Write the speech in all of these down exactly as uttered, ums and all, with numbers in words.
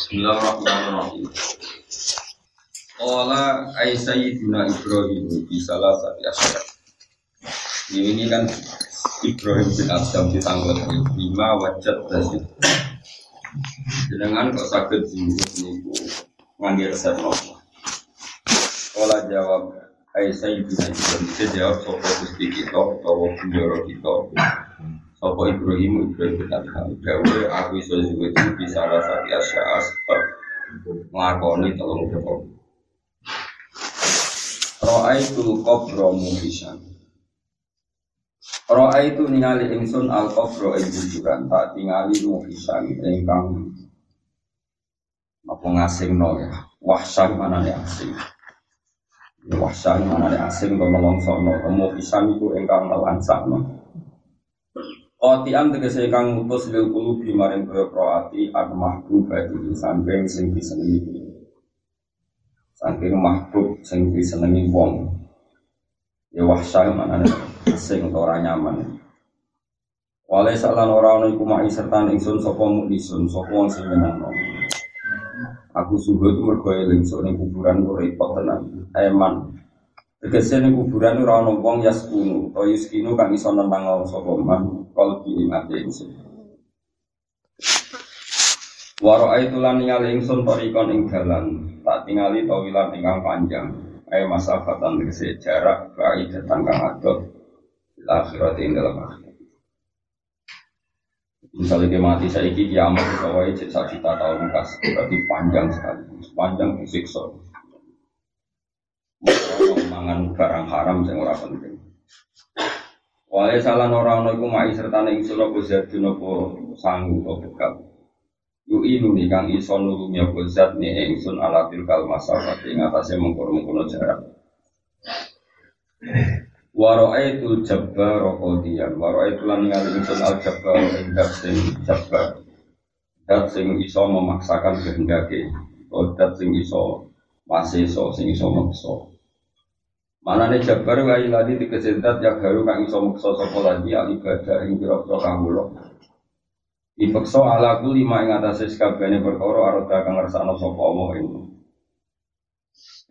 Bismillahirrahmanirrahim. Qala ay sayyiduna Ibrahim bi salasati asyar. Ini kan Ibrahim bin Adham ditanglet lima wajat dasih. Jenengan kok saged jingkut niku ngangge resep napa? Qala jawab ay sayyiduna Ibrahim jawab sapa Gusti kita utawa penjara kita. Sapa Ibrahim Ibrahim bin Adham dawuh aku iso duwe bisa rasa biasa asep nglakoni telung perkara. Ra'aitu qabra mubisan. Ra'aitu ningali ingsun al-qabra ing kuburan tak tingali mubisan ingkang apa ngasingno ya. Wahsan manane asing. Wahsan manane asing melongsono mubisan iku ingkang melansakno. Qati'an tegese kang ngutus lil qulubi maring pira-pira ati al mahbuba iki samping sing disenengi. Samping mahbub sing disenengi wong. Ya wahsal manane sing ora nyaman. Walai salan ora ana iku mak sertane ingsun sapa muklisun sapa wong sing menangno. Aku subuh tu mergo eling sok ning kuburan ku repot tenan. Eman. Tegese ning kuburan ora ana wong yaskunu, to yaskinu kang iso nentang sapa man. Kalau diingatkan sih, waroai tulan ningali ingsun torikon ing dalan, tak tingali tawilan ingkang panjang. Ayo masafatan tegese jarak baik datang kang adoh, akhirat ing dalam akhirat. Misalnya mati saiki kiamat sawai cek sak juta tahun kas, berarti panjang sekali, panjang siksa. Mangan barang haram sing ora penting. Wae salan ora ana iku mai sertane ing sira bozat napa sangu apa bekal. Yu ilune kang iso nulungi apa zat nek ingsun alatil kalmasafat ing atase mengkur-mengkur jarak. Wa ra'aitu jabbar qadiyan wa ra'aitu lan ngali ingsun al-jabbar ing dapsing jabbar. Dapsing iso memaksakan kehendake, dapsing iso maseso sing iso maksa. Manane jabar wae lali dikejendat ya garu kang iso muksa sapa lagi ibadah ing pira-pira kawula. Dipeksa ala kuli ma ing atase kabehane perkara arda kang ngersakno sapa Allah ing.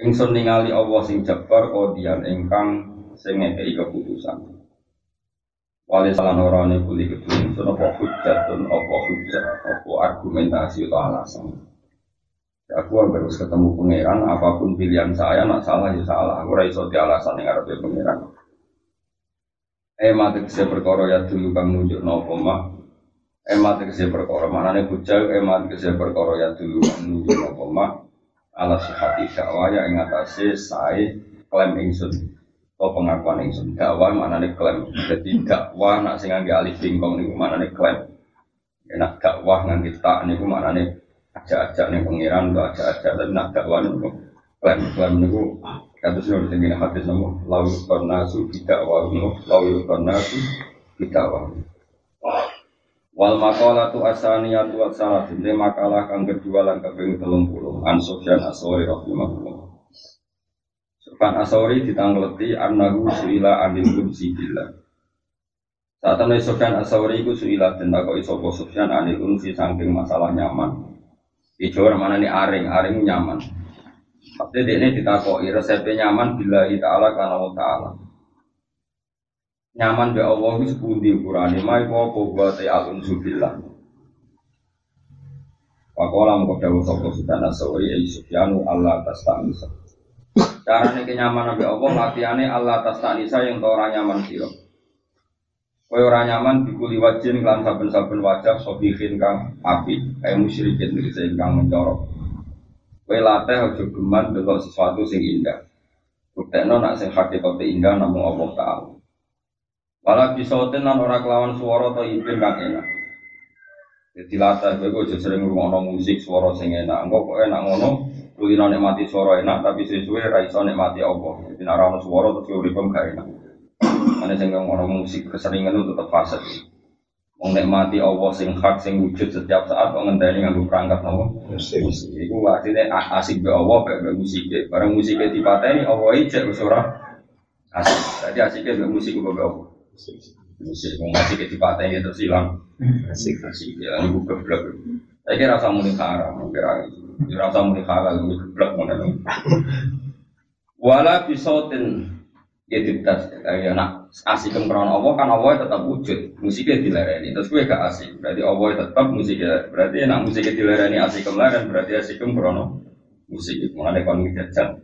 Ingsun ningali Allah sing jabar kodian ingkang sing ngekeki keputusan. Wali salan ora ne kuli keputusan apa hujjatun apa hujjah apa argumentasi utawa alasan. Aku hampir harus ketemu pangeran, apapun pilihan saya, nak salah ya salah. Aku raiso di alasan yang ngarepe pangeran. Eh mati kese perkara ya dulu kang nunjuk nopo mak. Eh mati kese perkara mana nih bujau. Eh mati kese perkara ya dulu kang nunjuk nopo mak. Alas hati dakwah yang ingatasi saya klaim ingsun. Oh pengakuan ingsun dakwah mana nih klaim. Jadi dakwah nak singan di alif bingkong nih mana nih klaim. Enak dakwah nganti tak nih mana nih. Ajak-ajak nih pengiran, gak ajak-ajak tapi nak dakwan untuk klaim-klaim itu kata sih udah tinggi hadis nama lawi kornasu tidak wawinu lawi kornasu tidak wawinu wal makalah tu asaniyat wa salah ini makalah kang kedua langkah pengen telung puluh an Sufyan Asori rahimahullah Sufyan Asori ditanggleti annahu suila anil kunsi billah saat ini Sufyan Asori itu suila dan tak koi sopo Sufyan anil kunsi saking masalah nyaman. Ijo mana ni aring, aring nyaman. Tapi dia ni ditakoi resepnya nyaman bila kita Allah kalau taala. Nyaman be Allah itu sepundi ukuran. Mai ko buat ya alun subillah. Pakolam ko dawu sokok sudah nasoi Sufyanu Allah atas tanisa. Cara ni kenyamanan be Allah latihannya Allah atas tanisa yang orang nyaman siro. Kowe ora nyaman dikuli wajin lan saben-saben wajah sobihin kang api kaya musyrikin sing kang mencorok. Kowe latih aja geman delok sesuatu sing indah. Kutekno nak sing hakikate indah namung Allah Ta'ala. Wala bisoten lan ora kelawan swara ta ibin kang enak. Dadi latih kowe aja sering ngrungokno musik swara sing enak. Engko kok enak ngono kulino nikmati swara enak tapi sesuwe ra iso nikmati apa. Dadi ora ono swara terus uripem gak enak. Ana sing ngomong musik keseringan itu tetap fasad. Wong nek mati Allah sing hak sing wujud setiap saat kok ngendani nganggo perangkat apa? Musik. Iku artine asik be Allah be musike. Barang musike dipateni Allah ijek wis ora asik. Dadi asike be musik kok be Allah. Musik. Musik wong asike dipateni terus ilang. Asik asik. Ya iku keblek. Saya kira rasa muni haram, kira rasa muni halal, geblek ngono. Wala bisautin yadiddas, ya nak asik kemrono Allah kan Allah tetap wujud, musiknya dilarani. Terus gue gak asik, berarti Allah tetap musiknya. Berarti nak musiknya dilarani asik kemlaran, berarti asik kemrono musik itu mengenai ekonomi jajan.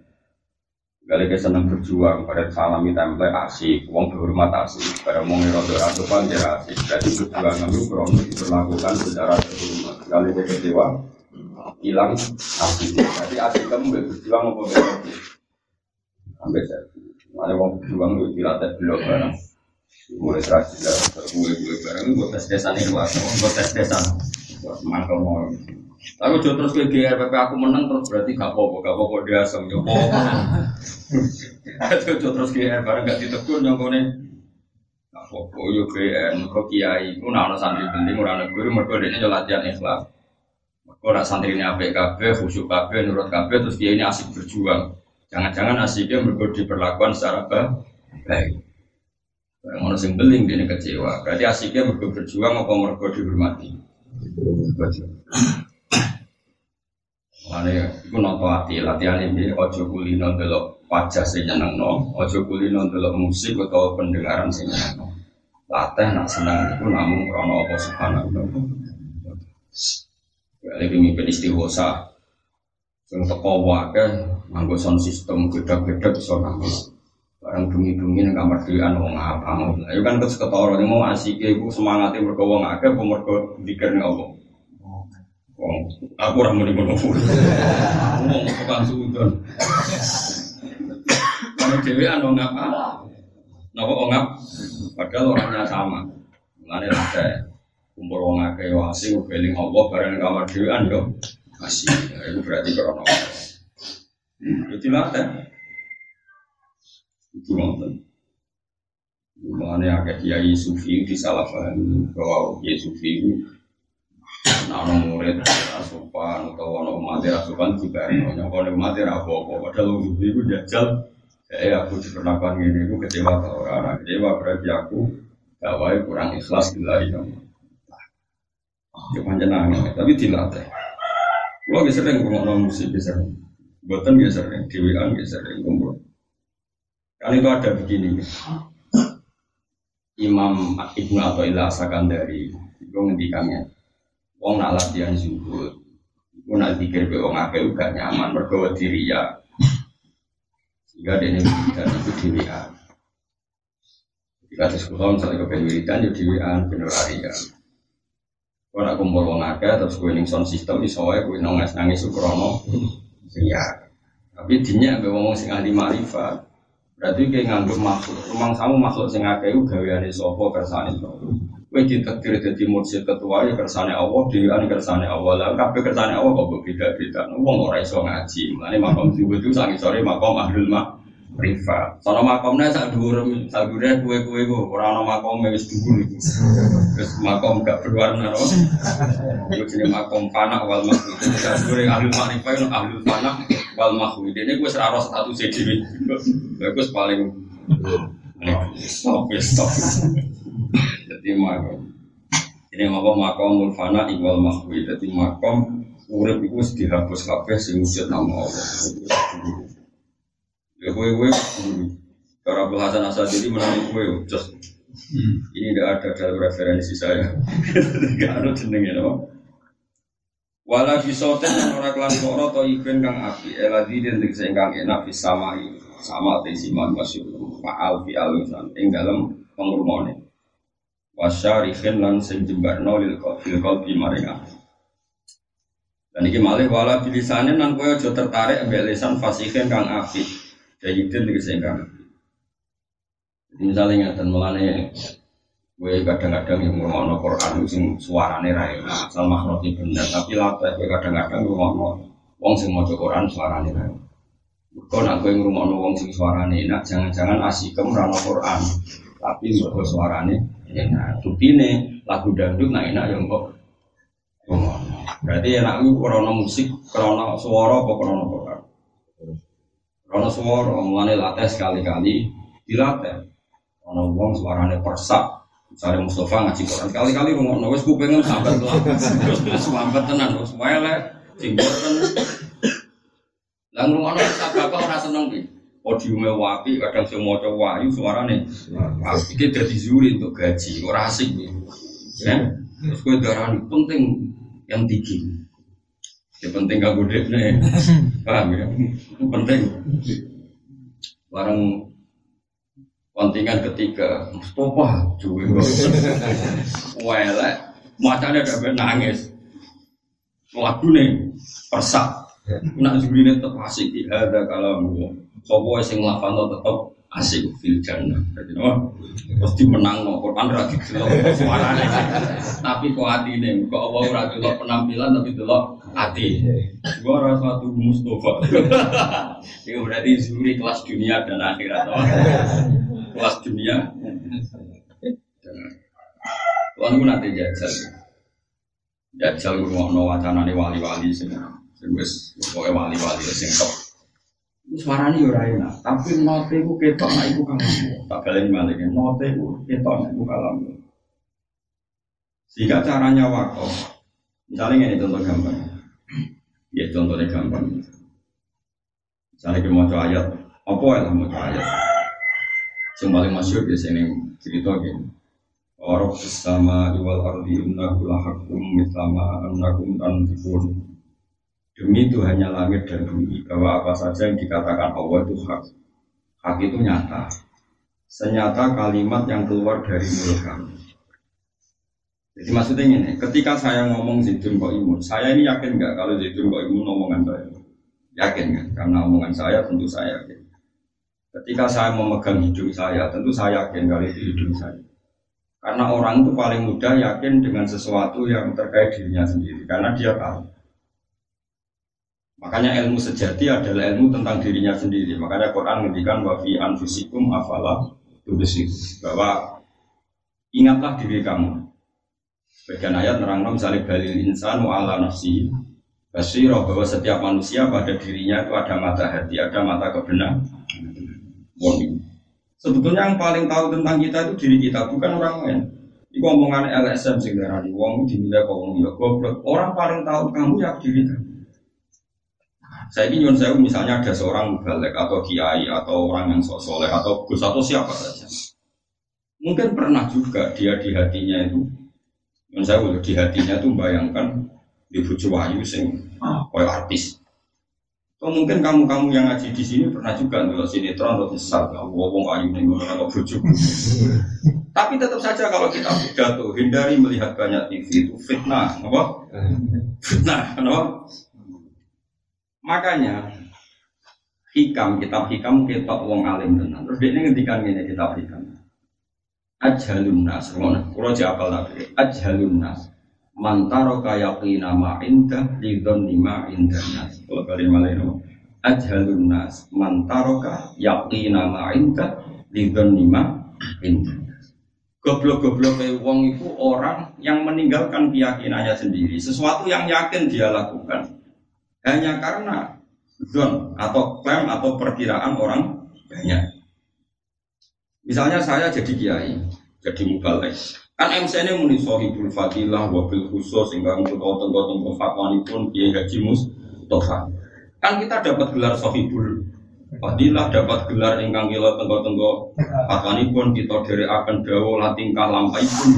Kali kita senang berjuang pada salami template asik, uang berhormat asik, pada uang roda asupan jarak asik. Jadi perjuangan itu krono diperlakukan secara terhormat. Kali kita kecewa, hilang asik. Jadi asik kamu berjuang apa berarti? Ambil jadi. Ada uang berjuang itu dilatih blok barang. Mulai terakhir dah tergulung-gulung barang itu buat tes desan itu, buat tes desan. Mangkal mau. Aku jauh terus ke G R P P aku menang terus berarti gak apa-apa, gak apa-apa dia asam nyoko. Aku jauh terus G R barang gak ditegur nyoko nih. Gak apa-apa, yuk G R, mereka kiai. Aku ada santri penting, aku ada guru, mereka adanya jauh latihan ikhlas. Aku ada santri ini A P K B, khusyuk K B, nurut K B, terus dia ini asik berjuang. Jangan-jangan asiknya mereka diperlakukan secara baik. Orang yang beling dia kecewa, berarti asiknya mereka berjuang apa mereka dihormati. Mane iku nopo ati latihane piye aja kulino delok wajah sing nyenengno, aja kulino delok musik utawa pendengaran sing nyenengno. Latih nak seneng iku namung ana apa subhanallah. Kali iki mimpin istighosah. Sing teko wae nganggo sound system gedhe-gedhe iso nang. Barang dungi-dungi nang kamar dhewean wong apa. Ayo kan terus ketara mau asike iku semangate mergo wong akeh apa mergo dikirne Allah. Wong, aku ora muni ngono kuwi. Wong kok sudon. Kalau dhewe ana ngap ala. Napa ngap? Padahal orangnya sama. Mulane ada kumpul wong akeh yo asing beling Allah bareng kamar dhewean yo. Asih. Iku berarti krono. Yo dilatih. Itu wonten. Mulane akeh kiai sufi disalahpahami bahwa kiai sufi ana murid asupan utawa ana umat asupan juga ana oleh umat apa-apa padahal sufi ku jajal eh aku diperlakukan ngene iku kecewa ta ora ana kecewa berarti aku dawae kurang ikhlas billahi ta'ala yo panjenengan tapi dilatih kula wis sering ngomong musik bisa mboten ya sering dhewean ya sering kumpul kan itu ada begini Imam Ibnu Athaillah As-Sakandari iku ngendikannya wong nak latihan zuhud, iku nak pikir be wong akeh uga nyaman mergo diri ya. Sehingga dene wiridan itu dhewean. Ketika terus kula misalnya kepen wiridan yo dhewean bener ari ya. Ora kumpul wong akeh terus kowe ning sound system iso wae kowe nangis nangis ukrono. Ya. Tapi dinya be wong sing ahli ma'rifat. Berarti kowe nganggo makhluk, rumangsamu makhluk sing akeh gaweane sapa kersane sapa. Kowe ditakdir dadi mursyid ketua ya kersane Allah, dhewean kersane Allah. Lah kabeh kersane Allah kok beda-beda. Wong ora iso ngaji. Mulane makom subuh itu sak isore makom ahlul ma'rifah. Sono makomne sak dhuwur sak dhuwure kowe-kowe kok ora ana makome wis dhuwur iku. Wis makom gak berwarna ro. Iku jenenge makom panah wal mahmud. Sak dhuwure ahlul ma'rifah ono ahlul panah wal mahmud. Dene kowe wis ora ros status dhewe. Lah iku paling stop stop. Jadi makom, ini makom makom mulfana iwal makhluk. Jadi makom urip itu dihapus kabeh sing wujud nama Allah. Ya kowe kowe, cara bahasan asal jadi menangi kowe. Ini tidak ada dalam referensi saya. Tidak ada jenenge loh. Walau disoten orang kelan koro atau iklan kang api, eladi dan tersengkang enak sama sama tesiman masih maal fi alusan ing dalam pengrumone. Wasyarihin lan sing jembarno lil qalbi qalbi maringa. Dan iki malih wala bilisane nang kowe aja tertarik ambek lisan fasihin kang apik. Jayidin iki sing kang. Misale ngaten melane kowe kadang-kadang yo ngono Quran sing suarane ra enak, asal makhrajé bener, tapi late kowe kadang-kadang ngono wong sing maca Quran suarane ra enak. Kok nek kowe ngrungokno wong sing suarane enak, jangan-jangan asikem ra ono Quran, tapi mergo suarane enak, buktinya lagu dangdut nah enak ya kok. Berarti enak itu karena musik, karena suara apa karena apa? Karena suara, mulanya latih sekali-kali dilatih. Karena uang suaranya persak, Misalnya Mustafa ngaji Quran kali-kali ngomong nawes ku pengen sabar kelapas. Wis sabar tenan wis wae jimboten. Lah ngomong ana sabar kok ora seneng iki. Podiume wapi kadang sing maca wayu suarane. Wah iki dadi juri untuk gaji ora asik iki. Ya. Terus kowe darani penting yang tinggi. Ya penting kanggo dhekne. Paham ya? Penting. Barang kontingan ketiga, Mustafa cuy, welek, macamnya udah nangis, lagu nih persak, nak jubinnya tetap asik di ada kalau mau, coba sing lafal tetap asik filjana, pasti menang no, Quran rajin loh, suaranya, tapi kok hati nih, kok awal rajin loh penampilan tapi loh hati, gua rasa tuh Mustafa, ini berarti juri kelas dunia dan akhirat. Kelas dunia Tuhan itu nanti jajal jajal itu ada wacana wali-wali pokoknya wali-wali suaranya ya raina tapi note itu ketok nah itu kalamu tak balik balik note itu ketok nah itu kalamu sehingga caranya wakaf misalnya ini contoh gampang ya contohnya gampang misalnya kita mau coba ayat apa yang mau coba ayat yang paling masyhur biasanya cerita gini warok sama iwal ardi unnakulahkum mitama annakum tanfun demi Tuhannya langit dan bumi bahwa apa saja yang dikatakan Allah itu hak hak itu nyata senyata kalimat yang keluar dari mulut kami. Jadi maksudnya ini ketika saya ngomong Zaidun kok imun saya ini yakin nggak kalau Zaidun kok imun omongan saya yakin nggak karena omongan saya tentu saya yakin. Ketika saya memegang hidung saya, tentu saya yakin kali itu hidung saya. Karena orang itu paling mudah yakin dengan sesuatu yang terkait dirinya sendiri, karena dia tahu. Makanya ilmu sejati adalah ilmu tentang dirinya sendiri. Makanya Quran mendikan wa fi anfusikum afala tubsirun bahwa ingatlah diri kamu. Bagian ayat nerangno misalnya balil insanu ala nafsihi. Basirah bahwa setiap manusia pada dirinya itu ada mata hati, ada mata kebenaran. Morning. Sebetulnya yang paling tahu tentang kita itu diri kita, bukan orang lain. Iku omongan L S M sing ngarani wong dinilai kok wong ya goblok. Orang paling tahu kamu ya diri kamu. Saiki nyuwun sewu misalnya ada seorang mubalig atau kiai atau orang yang sok saleh atau gus atau siapa saja. Mungkin pernah juga dia di hatinya itu nyuwun sewu di hatinya itu bayangkan di bojo wayu sing koyo artis. Atau mungkin kamu-kamu yang ngaji di sini pernah juga nonton sinetron atau nyesal kalau ngomong ayu nengokan atau bujuk. Tapi tetap saja kalau kita jatuh hindari melihat banyak T V itu fitnah, apa? Fitnah, apa? Makanya hikam kitab hikam ketok wong alim tenan. Terus dia ngendikan ngene kitab hikam. Ajhalun nas, ngono. Kulo jabal tapi ajhalun nas. Mantaro kaya qina ma inda lidon lima inda nas kalau kalian malah ini ajhalun nas mantaro kaya qina ma inda lidon lima inda goblok-goblok wong itu orang yang meninggalkan keyakinannya sendiri sesuatu yang yakin dia lakukan hanya karena zon atau klaim atau perkiraan orang banyak misalnya saya jadi kiai jadi mubalig kan M C N muni sohibul fadilah wabil khusus sehingga untuk tengok-tengok fatwani pun Kiai Haji Mustafa kan kita dapat gelar sohibul fadilah dapat gelar ingkang kila tengok-tengok fatwani pun kita dari akan dawo latingkah lampai pun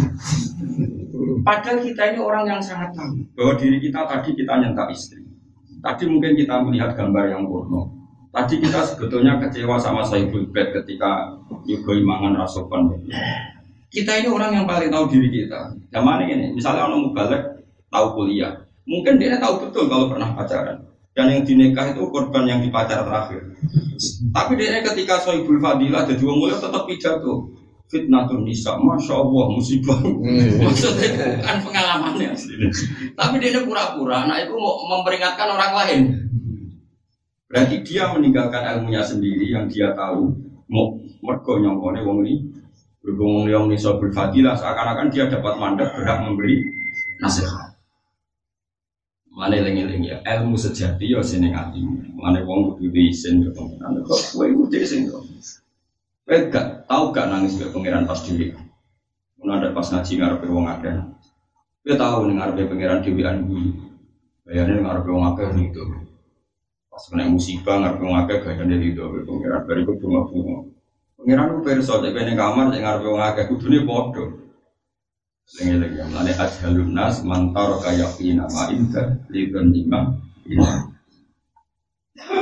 padahal kita ini orang yang sangat tahu bahwa diri kita tadi kita nyentak istri tadi mungkin kita melihat gambar yang purno tadi kita sebetulnya kecewa sama sohibul bed ketika yugoi mangan rasopan kita ini orang yang paling tahu diri kita. Zaman ini, misalnya orang mubalig tahu kuliah, mungkin dia tahu betul kalau pernah pacaran. Dan yang dinikah itu korban yang dipacar terakhir. Tapi dia ketika sohibul fadilah jadi wong mulia tetap pidato. Fitnatun nisa, masya Allah musibah. Maksudnya bukan pengalamannya. Tapi dia pura-pura. Nah itu mau memperingatkan orang lain. Berarti dia meninggalkan ilmunya sendiri yang dia tahu. Mau mergo nyongkone wong ini. Bergumul yang nisabul fadilah seakan-akan dia dapat mandat berhak memberi nasihat. Mane lengi-lengi ya ilmu sejati ya sing ning atimu. Mane wong kudu diisin ketemu nang kok kowe kudu diisin kok. Wek gak tau gak nangis karo pangeran pas dhewe. Mula ada pas ngaji ngarepe wong akeh. Dia tahu ning ngarepe pangeran dhewean iki. Bayane ngarepe wong akeh niku. Pas kena musibah ngarepe wong akeh gayane niku pangeran bariku bunga-bunga. Pangeran ku pirsa nek ning kamar sing ngarepe wong akeh kudune padha. Sing-sing ya mlane ajhalun nas mantar kayaqina ma inta liban imam.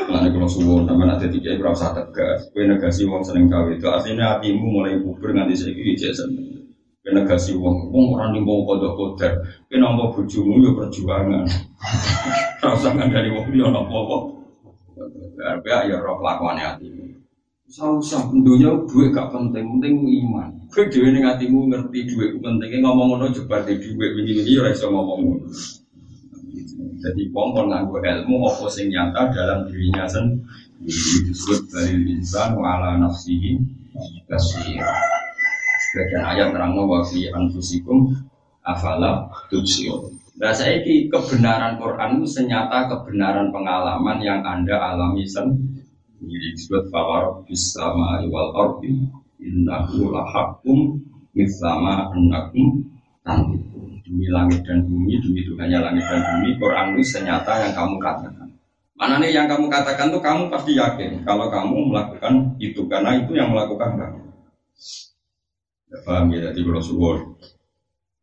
Karena kalau suwon sama nanti tiga itu rasa tegas. Kue negasi uang seneng kawin itu artinya hatimu mulai bubur nanti saya kiri seneng. Kue negasi uang uang orang yang mau kodok kodok. Kue nombor bujumu ya perjuangan. Rasangan dari uang dia nombor apa? Berapa ya roh lakuannya hatimu. Sausah dunia duit gak penting, pentingmu iman. Kue duit ini hatimu ngerti duit pentingnya ngomong ngono jebar di duit begini-begini orang bisa ngomong ngono. Jadi kompon nganggo ilmu apa sing nyata dalam dirinya sendiri disebut dari insan wala nafsihi basir. Sebagian ayat terangno wa fi anfusikum afala tubsirun. Nah saiki kebenaran Quran senyata kebenaran pengalaman yang Anda alami sendiri disebut fawar bisama wal ardi innahu lahakum misama annakum tanti. Demi langit dan bumi, demi Tuhannya langit dan bumi, Quran itu senyata yang kamu katakan. Maknanya yang kamu katakan itu kamu pasti yakin kalau kamu melakukan itu, karena itu yang melakukan kamu. Ya paham ya, jadi kalau suwon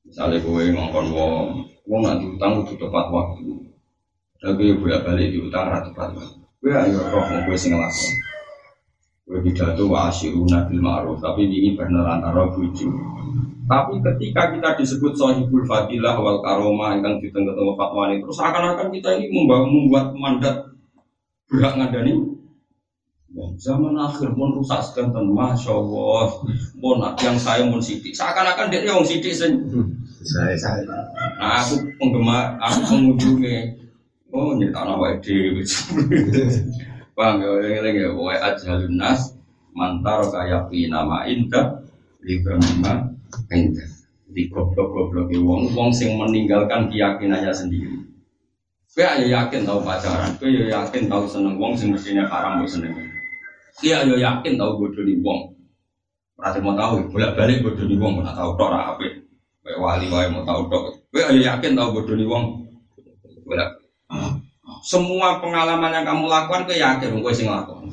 misalnya gue ngomong wong, wong nanti utang itu tepat waktu. Tapi gue balik di utang rata tepat waktu. Gue ayo roh, gue singelakon. Gue tidak tuh wasiru nabil ma'ruf, tapi ini beneran taruh bujuh. Tapi ketika kita disebut sahibul fadilah wal karomah yang ditengah-tengah fatwa ini, terus akan-akan kita ini membawa, membuat mandat berhak ngadani. Zaman akhir pun rusak sedanten, masya Allah. Pun yang saya pun sidik. Seakan-akan dia yang sidik sendiri. Saya saya. Nah, aku penggemar, aku mengunjungi. Oh, jadi tanah wajib. Bang, lagi-lagi wajat jalunas mantar kayak nama indah lima. Enggak, di goblok-goblok wong wong sing meninggalkan keyakinannya sendiri. Kowe ayo yakin tau pacaran, kowe yo yakin tau seneng wong sing mestine haram mbok seneng. Kowe ayo yakin tau bodoni wong. Ora mau tau bolak-balik bodoni wong ora tau tok ora apik. Kowe wali wae mau tau tok. Kowe ayo yakin tau bodoni wong. Bolak. Semua pengalaman yang kamu lakukan kowe yakin kowe sing lakukan.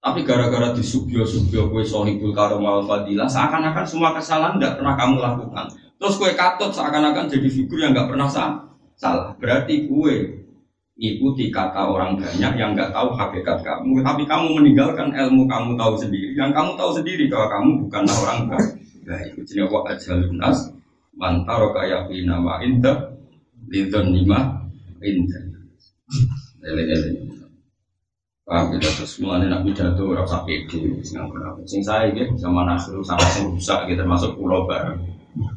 Tapi gara-gara di subyo-subyo kue sohibul karomah al-fadilah, seakan-akan semua kesalahan tidak pernah kamu lakukan. Terus kue katut seakan-akan jadi figur yang tidak pernah salah. Berarti kue ikuti kata orang banyak yang tidak tahu hakikat kamu. Tapi kamu meninggalkan ilmu kamu tahu sendiri. Yang kamu tahu sendiri bahwa kamu bukanlah orang baik. Jadi wa ajalunas mantaro kaya fina wa indah lidon lima indah. Lele-lele Pak, kita terus mulai nak pidato rasa pede, senang-senang. Sing saya gitu, zaman akhir sama rusak kita masuk pulau bareng.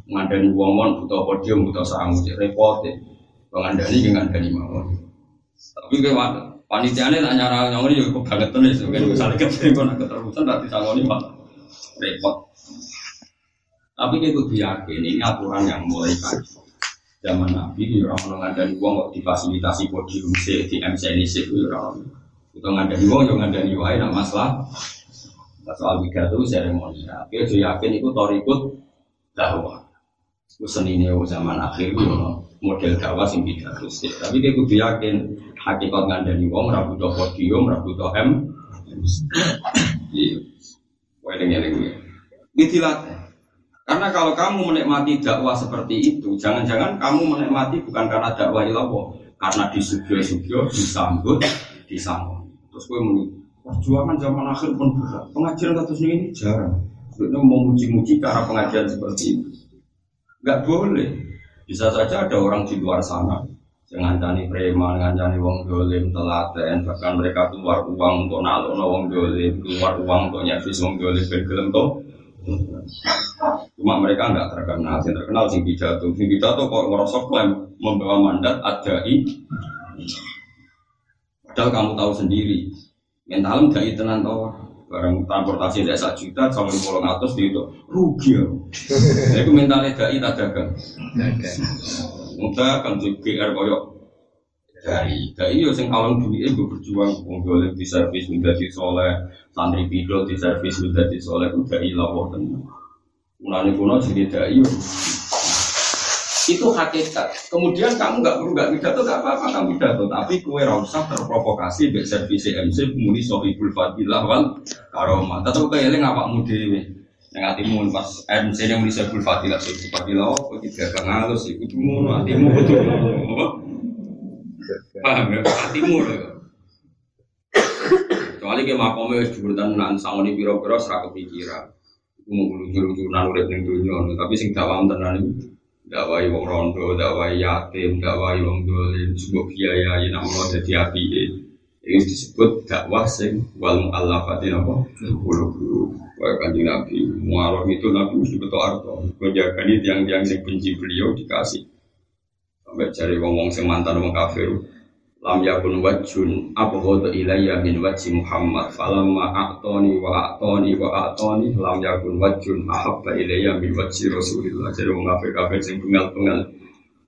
Ngandani wong-wong butuh podium, butuh sangu, repot ya. Ngandani nggih ngandani mawon. Tapi kewat panitiane tak nyara nyawoni yo kebangetan wis ben saling kepengin ana keterusan dadi sangoni malah repot. Tapi nek kudu yakin ini aturan yang mulai kacau. Zaman Nabi yo ora ono ngandani wong kok difasilitasi podium sik di M C N sik yo ora ono. Kita ngadani wong, kita ngadani wae nak masalah. Soal pidato seremoni. Tapi aja yakin iku tarikut dakwah. Ku senine zaman akhir ku model dakwah sing pidato. Tapi nek kudu yakin hakikat ngadani wong ora butuh podium, ora butuh M. Iya. Wae ngene-ngene. Ditilat. Karena kalau kamu menikmati dakwah seperti itu, jangan-jangan kamu menikmati bukan karena dakwah ilawo, karena disugih-sugih disambut, disambut. Terus gue melihat perjuangan zaman akhir pun berat. Pengajian katus ini jarang. Sebetulnya mau muji-muji cara pengajian seperti itu nggak boleh. Bisa saja ada orang di luar sana yang ngancani preman, ngancani wong dolim, telaten. Bahkan mereka keluar uang untuk nalono wong dolim, keluar uang untuk nyavis wong dolim, bergelem toh. Cuma mereka nggak terkenal. Yang terkenal sing pidato, sing pidato kok merosok klaim membawa mandat adai. Padahal kamu tahu sendiri, mentalem gak itenan toh, barang transportasi tidak satu juta, sampai bolong atas itu rugi. Jadi mentalnya gak ita dagang. Muda kan G R koyok dari, dari yo sing awang dunia gue berjuang, gue di servis menjadi soleh, santri pidol di servis menjadi soleh, udah ilah wah tenang. Mulanya kuno cerita itu. Itu hakikat. Kemudian kamu nggak perlu nggak pidato, nggak apa-apa kamu pidato. Tapi kue rausah terprovokasi dari servis M C muni sohibul fadilah wal karomah. Tetap kaya leh ngapakmu dewi. Yang hatimu pas M C yang muni sohibul fadilah sohibul fadilah. Kau tidak kenalus ikut mu, hatimu betul. Paham ya? Hatimu lah. Kecuali ke makomnya jurutan nan sangoni piro-piro serak kepikiran. Mengulur-ulurnan urip ning donya, tapi sing dakwah tenan iki dakwahi wong rondo, dakwahi yatim, dakwahi wong dolim, sebab biaya yen Allah dadi apike. Iki disebut dakwah sing wal mu'allafati apa? Guru-guru. Kaya Kanjeng Nabi, mu'allaf itu Nabi mesti beto arto. Kejagani tiang-tiang sing benci beliau dikasih. Sampai cari wong-wong sing mantan wong kafir. Lam yakun wajhun abghadu ilayya min wajhi Muhammad falamma a'tani wa a'tani wa a'tani lam yakun wajhun ahabba ilayya min wajhi Rasulillah. Jadi mengapa-apa yang bengal-bengal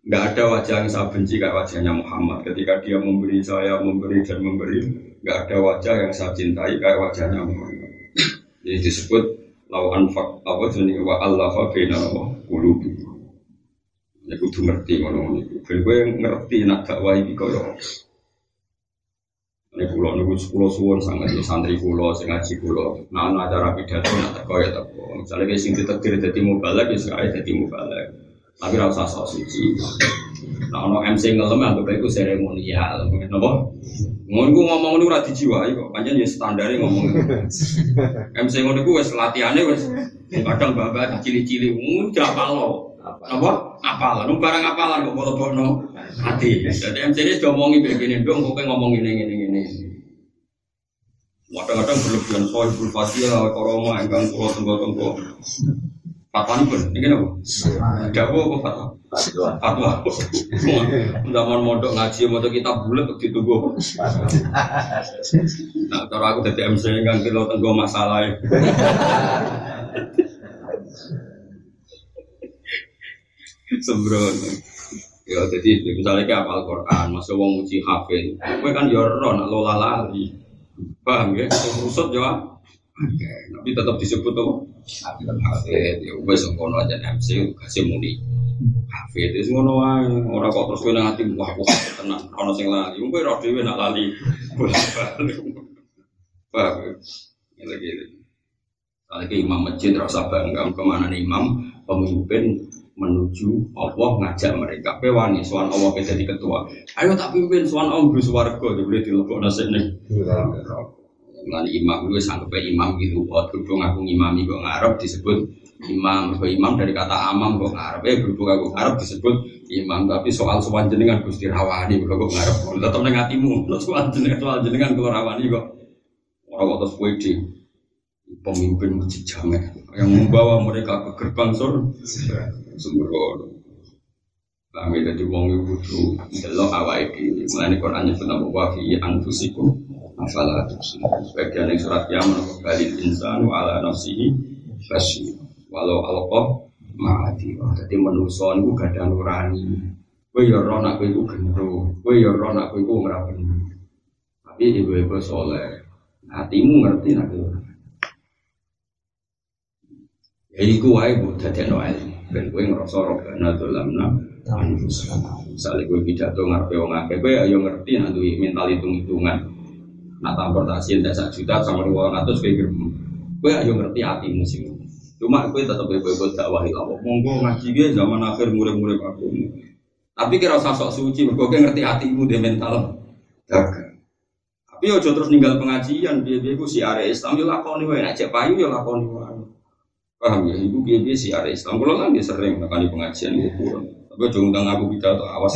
enggak ada wajah yang saya benci kayak wajahnya Muhammad. Ketika dia memberi saya memberi dan memberi, enggak ada wajah yang saya cintai kayak wajahnya Muhammad. Ini disebut law anfaq abadani wa allafa baina qulubi. Ya kudu ngerti ngono niku. Ben kowe ngerti nek dakwah iki kaya nek kula niku sekolah suwon sanget santri kula sing ngaji kula nang acara pidato nek kaya ta kok misale wis sing ditektir dadi mubalak ya sae dadi mubalak tapi ora usah sok suci nek ono M C ngelem anggap iku seremonial napa ngono ku ngomong niku ora dijiwai kok pancen ya standare ngomong M C ngono niku wis latihane wis kadang babak cili-cili mundak palo apa apalan lu barang apalan kok bolo-bolo ati jadi M C ini sudah ngomongin begini dong kok ngomongin ini ini ini kadang-kadang berlebihan soal bulfasi lah koroma engkang pulau tenggo-tenggo patan pun ini kenapa dawo apa fatwa fatwa zaman mondok ngaji mondok kitab bulat ditunggu nah cara aku dari M C engkang pulau tenggo masalah sembrono. Ya jadi misalnya kayak apal Quran, masa wong muji hafid. Kowe kan yo ora nak lali. Paham ya? Sing rusut yo. Tapi tetap disebut apa? Hafid. Ya wis ngono aja M C kasih muni. Hafid wis ngono wae, ora kok terus kowe nang ati wah wah tenan ana sing lali. Kowe ora dhewe nak lali. Paham. Ya lagi. Lagi imam masjid rasa bangga kemana nih imam pemimpin menuju Allah ngajak mereka pewani soan Allah jadi ketua ayo tak pimpin soan Allah di suarga boleh dilebok nasib ini dengan imam itu sanggupnya imam gitu berhubung aku ngimami kok ngarep disebut imam imam dari kata amam kok ngarep eh berhubung aku ngarep disebut imam tapi soal soan jenengan Gusti Rawani kok ngarep tetap nengatimu soal jenengan soal jenengan keluar Rawani kok orang atas kue di pemimpin menjejamek yang membawa mereka ke gerbang surga sembrono. Kami dadi wong iku kudu delok awake dhewe. Mulane Quran nyebut napa wafi anfusikum afala tusirun. Sebagian ing surat Yaman kali insan wa ala nafsihi fasyi. Walau alqa ma'ati. Dadi manusa niku gadah nurani. Kowe ya ora nak kowe iku gendro, kowe ya ora nak kowe iku ora bener. Tapi ibu-ibu saleh, hatimu ngerti nak kowe. Jadi kowe ae bodhe noel. Ben kowe ngrasa robbana dolamna anfusana. Misale kowe pidato ngarepe wong akeh, kowe ayo ngerti nek duwe mental hitung-hitungan. Nek transportasi ndak sak juta sampe dua ratus pikir. Kowe ayo ngerti atimu sing. Cuma kowe tetep bebo dakwah Allah. Monggo ngaji ge zaman akhir murid-murid aku. Tapi kira ora sok suci, mergo kowe ngerti atimu dhe mental. Dagang. Tapi aja terus ninggal pengajian, piye-piye ku siare Islam yo lakoni wae, nek jek payu yo lakoni wae. Paham ya, ibu G B si ada Islam. Kalau kan dia sering melakukan pengajian ibu kurang. Tapi jangan tengah aku pidato awas.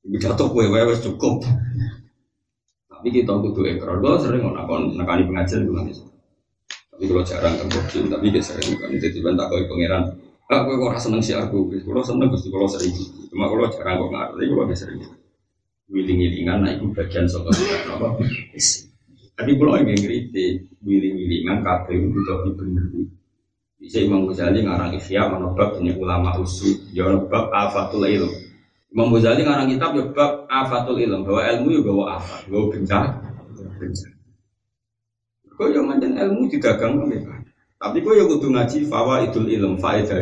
Pidato kue wes cukup. Tapi kita butuh ekor. Kalau sering melakukan pengajian bukan Islam. Tapi kalau jarang tergokin, tapi dia sering melakukan. Jadi bantah kau pangeran. Aku kau rasa senang si aku. Kalau senang pasti kalau sering. Cuma kalau jarang kau ngerti, kau biasa sering. Wiling-wilingan, nah ibu bagian soal apa? Tapi kalau yang ngeritik, wiling-wilingan kabeh itu jadi bener. Bisa Imam Ghazali ngarang Ihya menobak punya ulama usul, ya menobak afatul ilm. Imam Ghazali ngarang kitab ya bab afatul ilm, bahwa ilmu ya bahwa afat, bahwa bencana. Kau yang macam ilmu didagang mereka. Tapi kau yang kudu ngaji fawaidul ilm, faedah.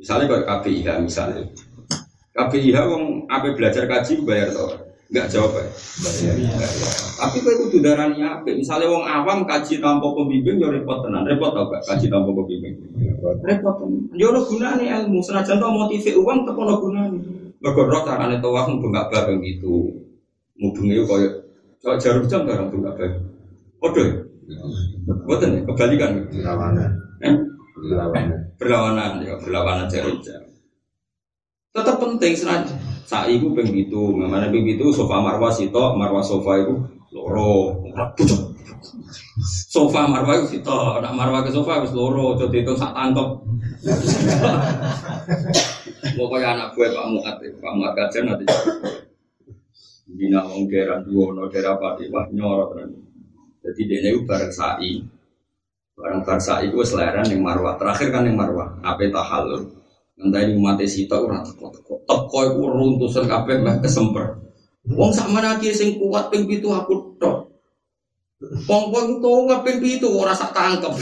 Misalnya kau K P I H misalnya, K P I H wong ape belajar kaji bayar toh, enggak jawab ya. Tapi kau kudu darani ape. Misalnya wong awam kaji tanpa pembimbing yo repot tenan, repot tau gak kaji tanpa pembimbing. Repot tenan. Yo ono gunane ilmu, senajan to motive uang teko ono gunane. Mergo ora carane tawah mbengak bareng gitu. Mubenge koyo kok jarum jam bareng mbengak bareng. Padha boten kebalikan berlawanan. Eh? Berlawanan. Berlawanan ya, berlawanan jarum jam. Tetap penting senajan saiki ku ping pitu, mamane ping pitu sofa marwa sitok, marwa sofa iku loro. Sofa marwa iku sitok, nek marwa ke sofa wis loro, aja diitung sak tangkep. Mau kaya anak gue Pak Muat, Pak Muat kajen nanti. Bina wong daerah Duwono, daerah Pati, wah nyorot tenan. Jadi dia itu bareng sa'i, bareng bareng sa'i itu selaran yang marwah. Terakhir kan yang marwah, apa tahalul. Nanti umatnya sita orang teko-teko, teko itu runtusan kabeh meh kesemper. Wong sama nanti sing kuat ping pitu aku tok. Wong-wong kuat ping pitu ora sak tangkep.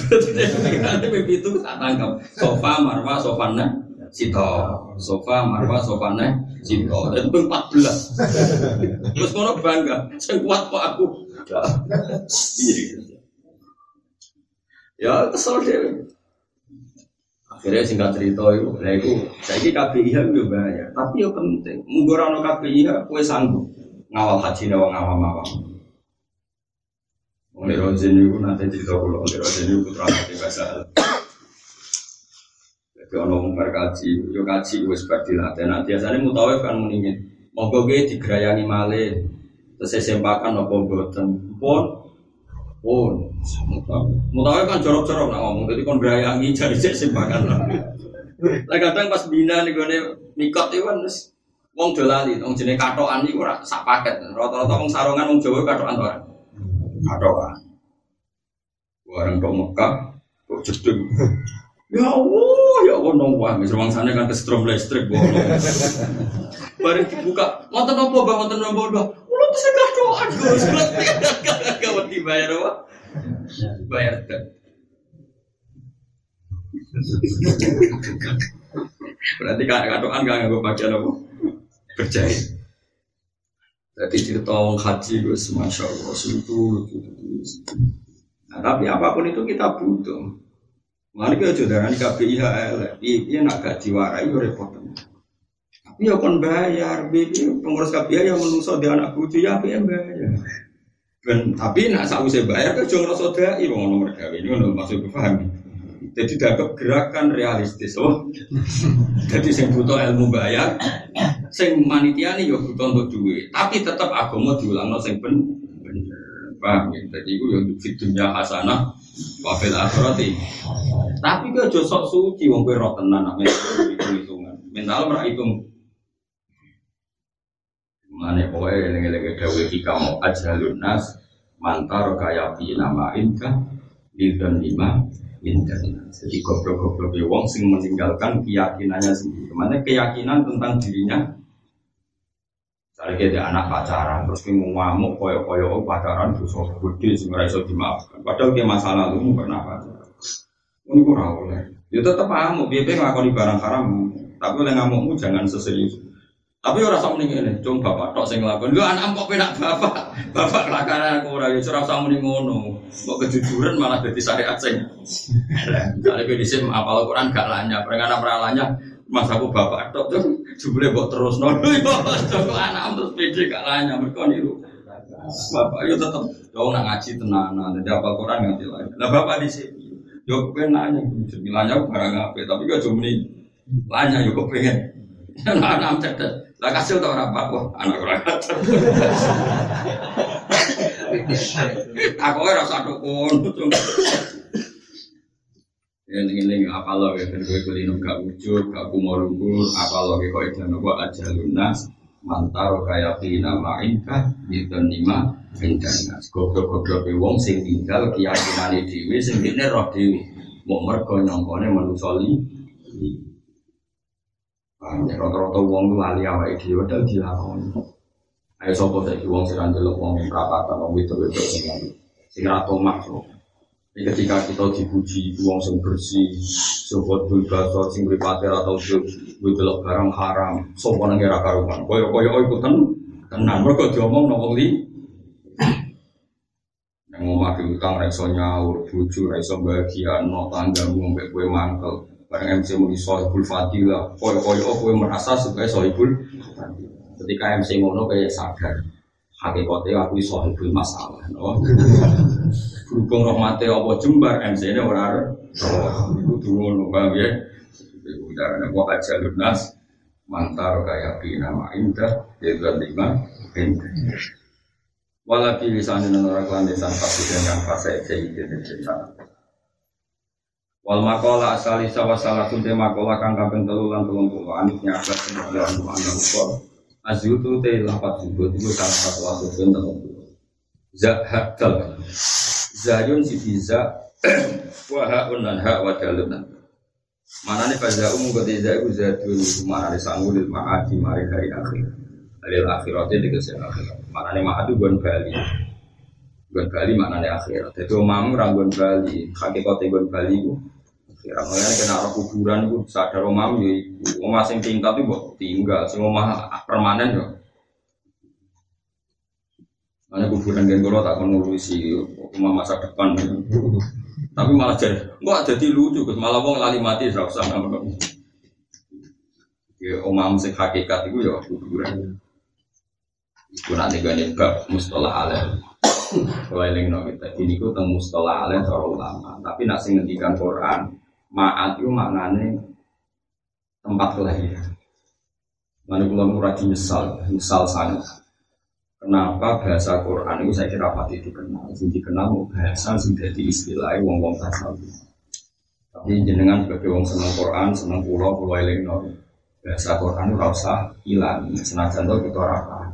Nanti ping pitu sak tangkep. Sofa marwah sofana sita, sofa marwah sofana sita. Itu ping empat belas. Terus kono bangga, sing kuat kok aku. Ya kesel dhewe. Akhirnya singkat cerita itu, lha iku saiki K P I H yo bahaya, tapi yo penting. Munggo ora ono K P I H kowe sanggup ngawal hajine wong awam-awam. Wong loro jenenge iku nate cerita kula, loro jenenge putra Pati Basal. Lha ono wong perkaji, yo kaji wis bar dilatih. Nah, biasane mutawif kan muni ngene. Monggo ge digrayani malih. Sesempakan apa boten pun pun mutawif kan jorok-jorok nak ngomong jadi kon berayangi jadi sesempakan lah. Lah kadang pas bina nih gone mikot itu kan terus wong dolali, wong jenis katokan itu ora sak paket. Rata-rata wong sarungan wong Jawa katokan to. Katokan. Wareng kok Mekah kok jedeng. Ya Allah, ya Allah nang wae wis wangsane kan strom listrik wae. Bareng dibuka, wonten apa Mbah wonten napa? Segah doa gue sebelah kawan dibayar apa? Bayar tak? Berarti kata doa nggak nggak baca apa? Percaya. Jadi cerita orang haji gue masya Allah sentuh. Nah, tapi apapun itu kita butuh. Mari kita jodohan K P I H L. Iya nak gaji warai repot. Iya kon bayar, B P pengurus K P I yang menungso di anak bucu ya P M bayar. Ben tapi nak sausé bayar kan jong rasa dai wong ono mergawe ini ono maksud paham. Jadi dagep gerakan realistis oh. Jadi sing butuh ilmu bayar, sing manitiane yo butuh untuk duit, tapi tetap agama diulangno sing ben bener. Paham ya? Jadi iku yo fit dunya hasanah wa fil akhirati. Tapi kok aja sok suci wong kowe ro tenan nek hitungan. Mental ora hitung. Mane pokoke ngeleng-eleng dhewe iki kamu ajalun nas mantar kaya pi nama inka lidon lima interna. Jadi goblok-goblok wong sing meninggalkan keyakinannya sendiri. Mane keyakinan tentang dirinya. Saleke dia anak pacaran terus ki ngamuk koyo-koyo pacaran dosa gede sing ora iso dimaafkan. Padahal ki masa lalu pernah pacaran. Ngono ora oleh. Ya tetep amuk piye-piye nglakoni barang haram. Tapi oleh ngamukmu jangan seserius. Tapi ora sak muni ngene, cung bapak tok sing nglakon. Lho anakmu kok penak bapak. Bapak lakane aku ora ya ora usah muni ngono. Kok kejujuran malah dadi syariat sing. Lah, jare pedisem apal Al-Qur'an gak lanyah, perkara peralanya mas aku bapak tok terus jebule mbok terusno. Kok anak terus pede gak lanyah mergo niru. Bapak yo tetep yo nak ngaji tenanan, dadi apal Al-Qur'an nganti lae. Lah bapak dhisik yo penak nang lanyah barang apik, tapi kok jomeni lanyah yo kepengin. Nah, anak cetek. Lah kasil tau ora apa kok anak ora kasil. Aku ora satukun. Ya ning-ning apa lho ya kowe kulino gak wujud, gak kumurung, apa lho kok ijane kok aja lunas, mantaro kaya pina maingkah ditun lima bendana. Goblok-gobloke wong sing tinggal keyakinane dhewe sing dene roh dhewe. Mok mergo nyongkone manusa li. Nek rata-rata wong lali awake dhewe padahal dilakoni. Ayo sapa saiki wong sing ra ndelok wong prapatan wong wedok-wedok sing lali. Sing ra tomak. Ketika kita dipuji wong sing bersih, sohbul basor sing mripate ra tau kuwi delok barang haram, sopan ngira karuan. Kaya-kaya iku ten tenan mergo diomong nang wong li. Nang omahku utang ra iso nyaur, bojo ra iso bahagia, ana tanggamu mbek kowe mangkel. Bareng M C muni sohbul fadilah, kaya-kaya kowe merasa sebagai sohbul fadilah. Ketika M C ngono kaya sadar. Hakikatnya aku iso hibul masalah, no. Berhubung rahmati apa jembar, M C ini orang-orang itu dulu, no, paham ya? Udara-udara, waka jalur nas, mantar kaya bina ma'indah, yaitu lima, indah. Walaki lisan dan orang-orang lisan pasti dengan fase jahidin dan jahidin. Wal makola asalisa wasalakun te makola kangkapin telulang telung-telung anitnya abad dan orang-orang Asyutu teh lapat sudut itu salah satu asupun tertentu. Zahakal, zayun si biza, wahaun dan hak wadalun. Mana ni pada umum ketika itu zayun mana ni sanggulil maati mari hari akhir. Hari akhiratnya dikasih akhirat. Mana ni maati bukan Bali, bukan Bali mana ni akhirat. Tapi umam rangguan Bali, kaki kote bukan Bali tu. Akhirnya kena arah kuburan itu sadar omam ya itu omah yang tingkat itu buat tinggal si omah permanen ya karena kuburan yang kalau tak menurusi omah masa depan ya. Tapi malah jadi enggak jadi lucu malah orang lali mati serap-serap ya omah yang hakikat itu ya kuburan itu nanti gani bab mustalah alam kalau yang kita ini itu tentang mustalah alam seorang ulama tapi nak ngendikan Quran ma'at itu maknanya tempat kelahiran. Mana kula muradi nyesal, nyesal sangat. Kenapa bahasa Quran itu saya kira pati dikenal, sing dikenal mau bahasa sing dadi istilah wong-wong tasawuf. Tapi jenengan sebagai wong seneng Quran, seneng kula kula elingno. Bahasa Quran ora usah ilang, senajan to kita ora paham.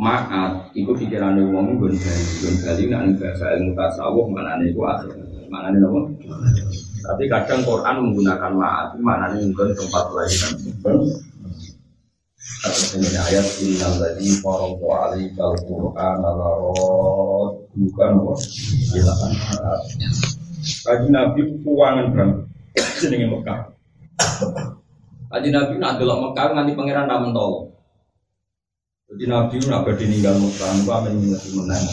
Ma'at itu pikiran wong nggon bali, nggon bali nek bahasa ilmu tasawuf maknane iku akhirat. Maknanya apa? Tapi kadang Quran menggunakan ma'at maknanya mungkin tempat kelahiran atau sebenarnya ayat innal ladzi farada 'alaikal qur'ana la bukan kok silakan kaji Nabi puangan bang jenenge Mekah kaji Nabi nak delok Mekah nganti pangeran ra mentolo jadi Nabi nak badhe ninggal Mekah kok men ngerti menang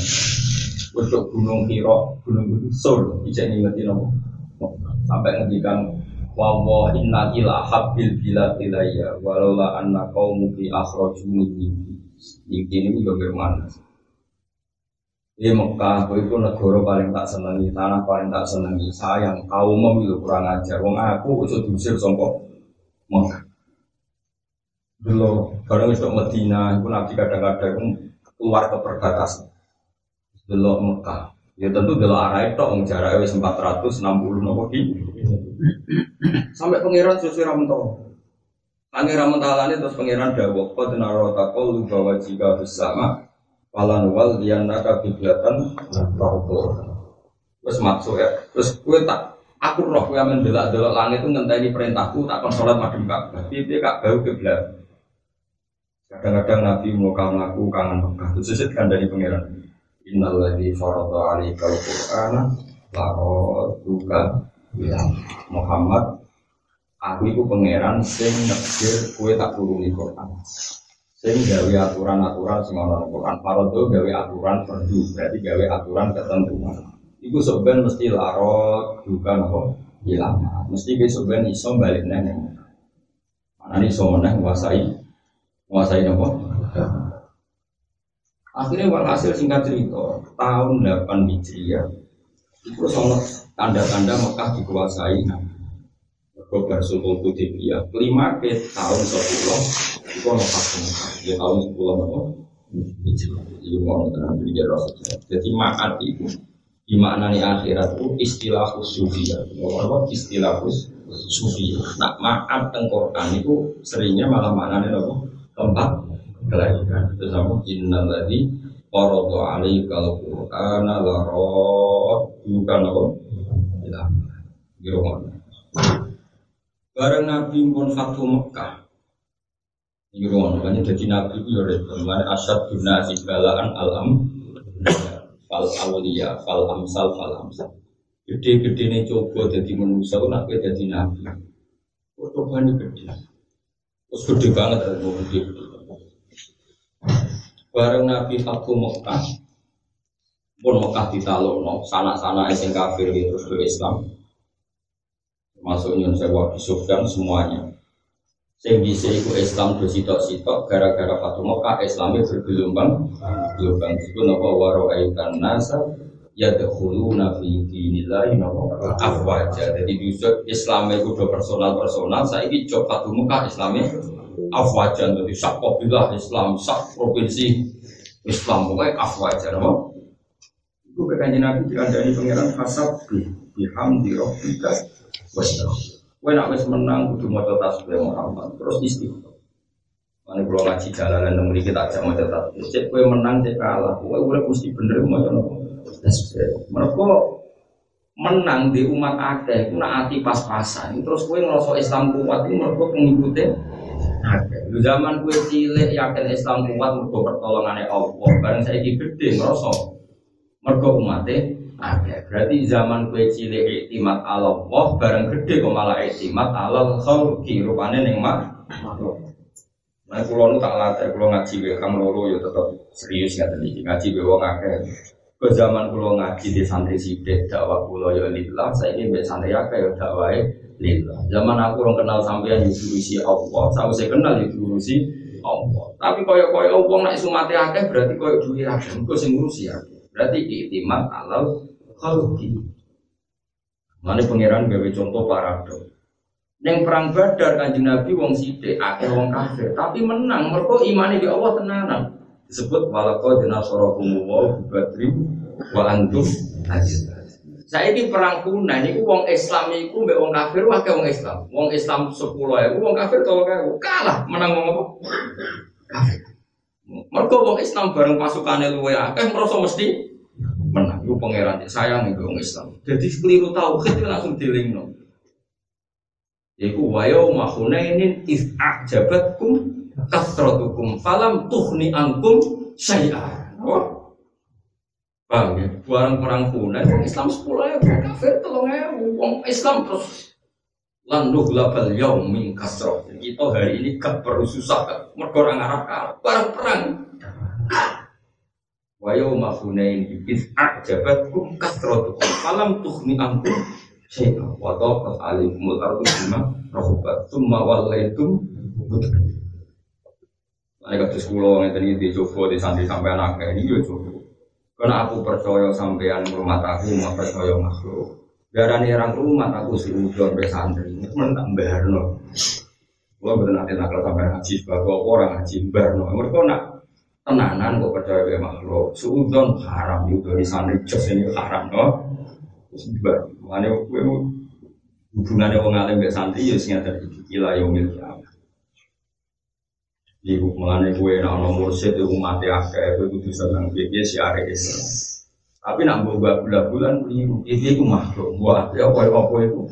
Untuk gunung Hira, gunung itu sol, bisa diingat nopo. Sampai ngendikan wallahi inna ila habil bila tilaya walaula anna qaumu bi akhrajuni min dini niku yo mana. Di Mekah kowe iku negara paling tak senengi, tanah paling tak senengi. Sayang kaum iki kurang ajar. Wong aku iso diusir saka Mekah. Dulu kalau wis tok Madinah, iku Nabi kadang-kadang keluar ke perbatasan. Delok Mekah, ya tentu delok arah itu orang jaraknya wis empat ratus enam puluh nopo di sampai pangeran sesuai ramentol pangeran mentalane terus pangeran dawuh qad narotaqol lu bawa jika bersama walan wal dianaka biblatan rahul terus maksud ya terus gue tak aku roh gue mendelak-delok langit itu ngenteni perintahku tak kon salat madhep Ka'bah piye Ka'bah kiblat kadang-kadang Nabi mau ngaku kangen Mekah terus sesuk kandhani pangeran Innal ladzi farada 'alaikal qur'ana laroduka ya Muhammad aku iku pangeran sing nekir kowe tak turuni Quran sing gawe aturan-aturan sing ana nang Quran farada gawe aturan perdu berarti gawe aturan ketentuan iku sampean mesti laroduka napa ilang mesti kowe sampean iso bali nang ana iso meneh nguasai nguasai napa akhirnya walhasil singkat cerita tahun delapan Hijriah itu soal tanda-tanda Mekah dikuasai berkobar sulul Hudaybiyah kelima ke tahun sepuluh itu lepas Mekah ya tahun sepuluh Hijriah itu mau terjadi Rasulullah jadi ma'at itu di maknani akhirat itu istilah khusufiyah apa istilah khusufiyah nah ma'at tengkoran itu seringnya malah maknanya apa tempat kelaikan itu sama innal ladzi farada 'alaikal qur'ana la bukan apa tidak dirumah bareng Nabi pun Fathu Mekah dirumah makanya jadi Nabi itu ya asyad dunasi balaan alam fal awliya, fal amsal, fal amsal. Gede-gede ini coba jadi manusia, nak kita jadi nabi. Oh, coba ini gede. Terus gede banget, gede-gede. Bareng Nabi Fathu Mekah pun Mekah ditalokno, sanak-sanak sing kafir terus ke Islam. Termasuk Nyun Sewu Sufyan semuanya. Sing bisa iku Islam do sitok-sitok gara-gara Fathu Mekah Islame bergelombang, gelombang iku napa waraikan nasa yadkhuluna fi dinillahi afwaja. Jadi diusut Islam iku do personal-personal, saiki jog Fathu Mekah Islame afwajan, jadi sak kabilah Islam, sak provinsi Islam, pokoknya afwajan apa? Itu kekanjian Nabi dikandani pengiran khasab bihamdi rohbika wasdaq. Kau nak wis menang, kudu maca tasbih Muhammad, terus istighfar. Mane kula ngaji jalalan nang mriki tak ajak maca tasbih. Cek kowe menang cek kalah, kowe ora mesti bener maca tasbih. Mergo menang di umat akeh, iku nak ati pas-pasan, terus kowe ngrasa Islam kuat iku mergo pengikute. Di zaman gue cilik yakin Islam kuat mergo pertolongane Allah. Bareng saiki gedhe ngrasa mergo umate akeh. Berarti zaman gue cilik iktimat Allah, bareng gedhe kok malah iktimat Allah khalqi rupane ning mak. Nah kula nu tak latih kula ngaji wae kang loro ya tetep serius ngaten iki. Ngaji wae wong akeh. Ke zaman kula ngaji di santri sithik dakwah kula ya lillah, saiki mbek santri akeh ya dakwahe lillah. Zaman aku orang kenal sampean diurusi Allah, sausé kenal diurusi Allah. Tapi koyo-koyo wong nek sumate akeh berarti koyo duwe raden kok sing ngurusi akeh. Berarti iktimat Allah khalqi. Mane pangeran gawe contoh paradoks. Ning perang Badar Kanjeng Nabi wong sithik akeh wong kafir, tapi menang mergo imane di Allah tenanan. Disebut walaqad nasarakumullahu bi wa antum hadir. Saiki perang Hunain niku wong Islam niku mbek wong kafir wae wong Islam. Wong Islam sepuluh ewu wong kafir tolong kalah menang wong apa? Kafir. Mergo wong Islam bareng pasukane luwe akeh merasa mesti menang. Iku pangeran sayang iki wong Islam. Dadi keliru tauhid langsung dilingno. Iku wa yauma Hunainin iz a'jabatkum kasratukum falam tuhni ankum syai'an. Paham ya? Barang perang Hunain wong Islam sepuluh ribu, kafir tiga ribu. Wong Islam terus landuh labal yauming kasrah. Kita hari ini gak perlu susah mergo ora ngarep kalah. Barang perang wa yauma Hunain iz a'jabatkum kasratukum falam tuhni ankum syai'an wa daqat 'alaikumul ardu bima rahabat tsumma walaitum mudbirin. Mereka terus kulo ngeten iki dicoba di santri sampean akeh iki yo coba. Karena aku percaya sampean rumah aku, mau percaya makhluk. Darane orang rumah aku sing mudhon pe santri, men tak mbarno. Kulo mboten ate nakal sampean ngaji sebab ora ngaji mbarno. Mergo nak tenanan kok percaya pe makhluk. Suudon haram yo dari santri jos ini haram to. Wis mbar. Mane kowe hubungane wong alim pe santri yo sing ngaten iki la yo milih. Di hubungannya gue nak nomor set itu mati akeh, gue butuh senang biaya si Aries. Tapi nak buat bulan-bulan ini itu makhluk buat ya apa-apa itu.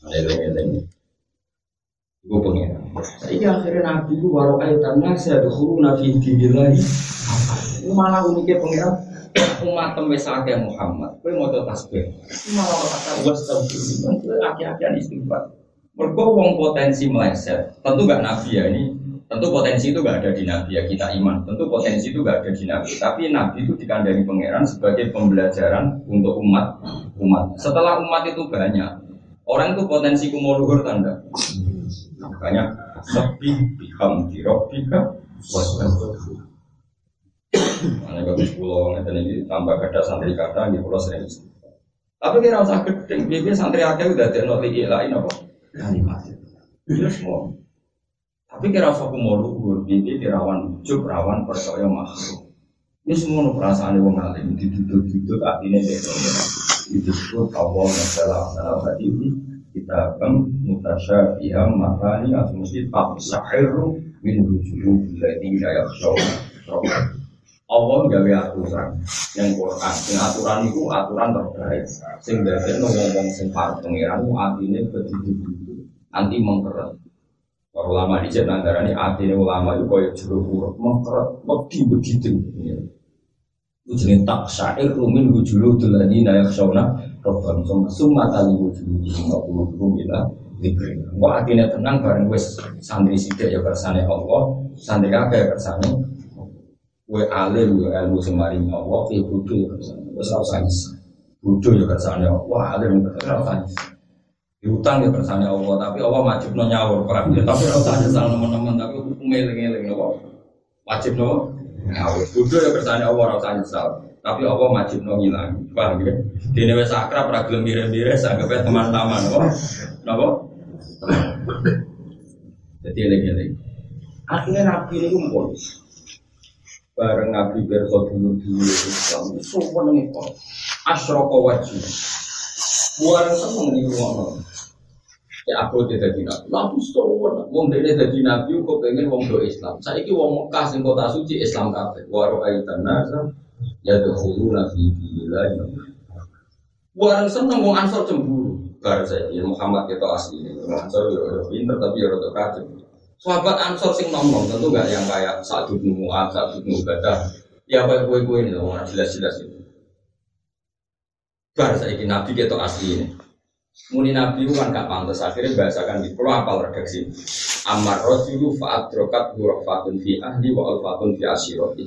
Ada lagi, gue pengen. Tapi akhirnya nabi gue baru ayat nasi ada guru nabi dibilai. Malah uniknya pengen umat terbesar Muhammad. Gue mau tasbih. Malah kata gue tasbih. Akhir-akhir istighfar. Mergo wong potensi meleset, tentu enggak nabi ya ini. Tentu potensi itu enggak ada di nabi ya kita iman. Tentu potensi itu enggak ada di nabi. Tapi nabi itu dikandani pangeran sebagai pembelajaran untuk umat. Umat. Setelah umat itu banyak, orang itu potensi kumuluhur tanda. Makanya sabbi bihamdi rabbika wasbih. Ana kabeh kula ngeten iki tambah kada santri kata nggih kula sering. Tapi kira usah gedeng, piye santri akeh dadekno iki lain apa? Kalimat itu, itu semua. Tapi kira aku mau luhur, ini dirawan ujuk, rawan percaya makhluk. Ini semua perasaan yang mengalir, duduk-duduk, artinya duduk-duduk. Itu semua Allah Subhanahu Wa Taala kita akan mutasyabihah makani atau mesti tak sahiru min rujuh dari daya syariat. Allah gawe aturan, yang Quran, yang aturan itu aturan terbaik. Sing biasanya ngomong sing parah pengiranmu artinya berdiri. Anti mengkeret. Para ulama di Jerman darah ini, artinya ulama itu kaya jeruk urut, mengkeret, mengdi-begidin. Jadi tak syair rumin wujulu tulani naik sauna roban summa tali wujulu nggak perlu rumilah diberi. Wah akhirnya tenang bareng wes santri sidik ya kersane Allah, santri kakek kersane, we alir we ilmu semaring Allah, ya budu ya kersane, wes rausangis, budu ya kersane Allah, alir ya kersane rausangis, diutang ya kersane Allah, tapi Allah wajib no nyawur perang, tapi rausangis salah teman-teman, tapi meleng-meleng Allah, wajib no. Nah, budu ya kersane Allah rasa nyesal, tapi Allah wajib no ngilangi, paham ya? Dene wis akrab ra gelem mire-mire sanggepe teman-teman, oh. Napa? Dadi elek-elek. Akhire Nabi niku mumpul. Bareng Nabi pirsa dulur-dulur Islam, sowan niku. Asyraka wajib. Buar seneng niku ngono. Ya aku dadi nabi. Lah iso ora wong dene dadi nabi kok pengen wong do Islam. Saiki wong Mekah sing kota suci Islam kabeh. Wa ra'aitan nasa yadkhuluna fi dinillah. Buar seneng wong Ansor cemburu. Bar saiki Muhammad kita asli. Ansor yo ora pinter tapi yo rada kacau. Sahabat Ansor sing nom-nom tentu enggak yang kayak Sa'd bin Mu'adz, Sa'd bin Ubadah. Ya apa kowe-kowe ini wong jelas-jelas itu. Bar saiki nabi kita asli ini. Muni nabi kan gak pantas akhirnya bahasakan di pulau apal redaksi Ammar Rajulu fa'adrokat hurfatun fi ahli wa alfatun fi asyirati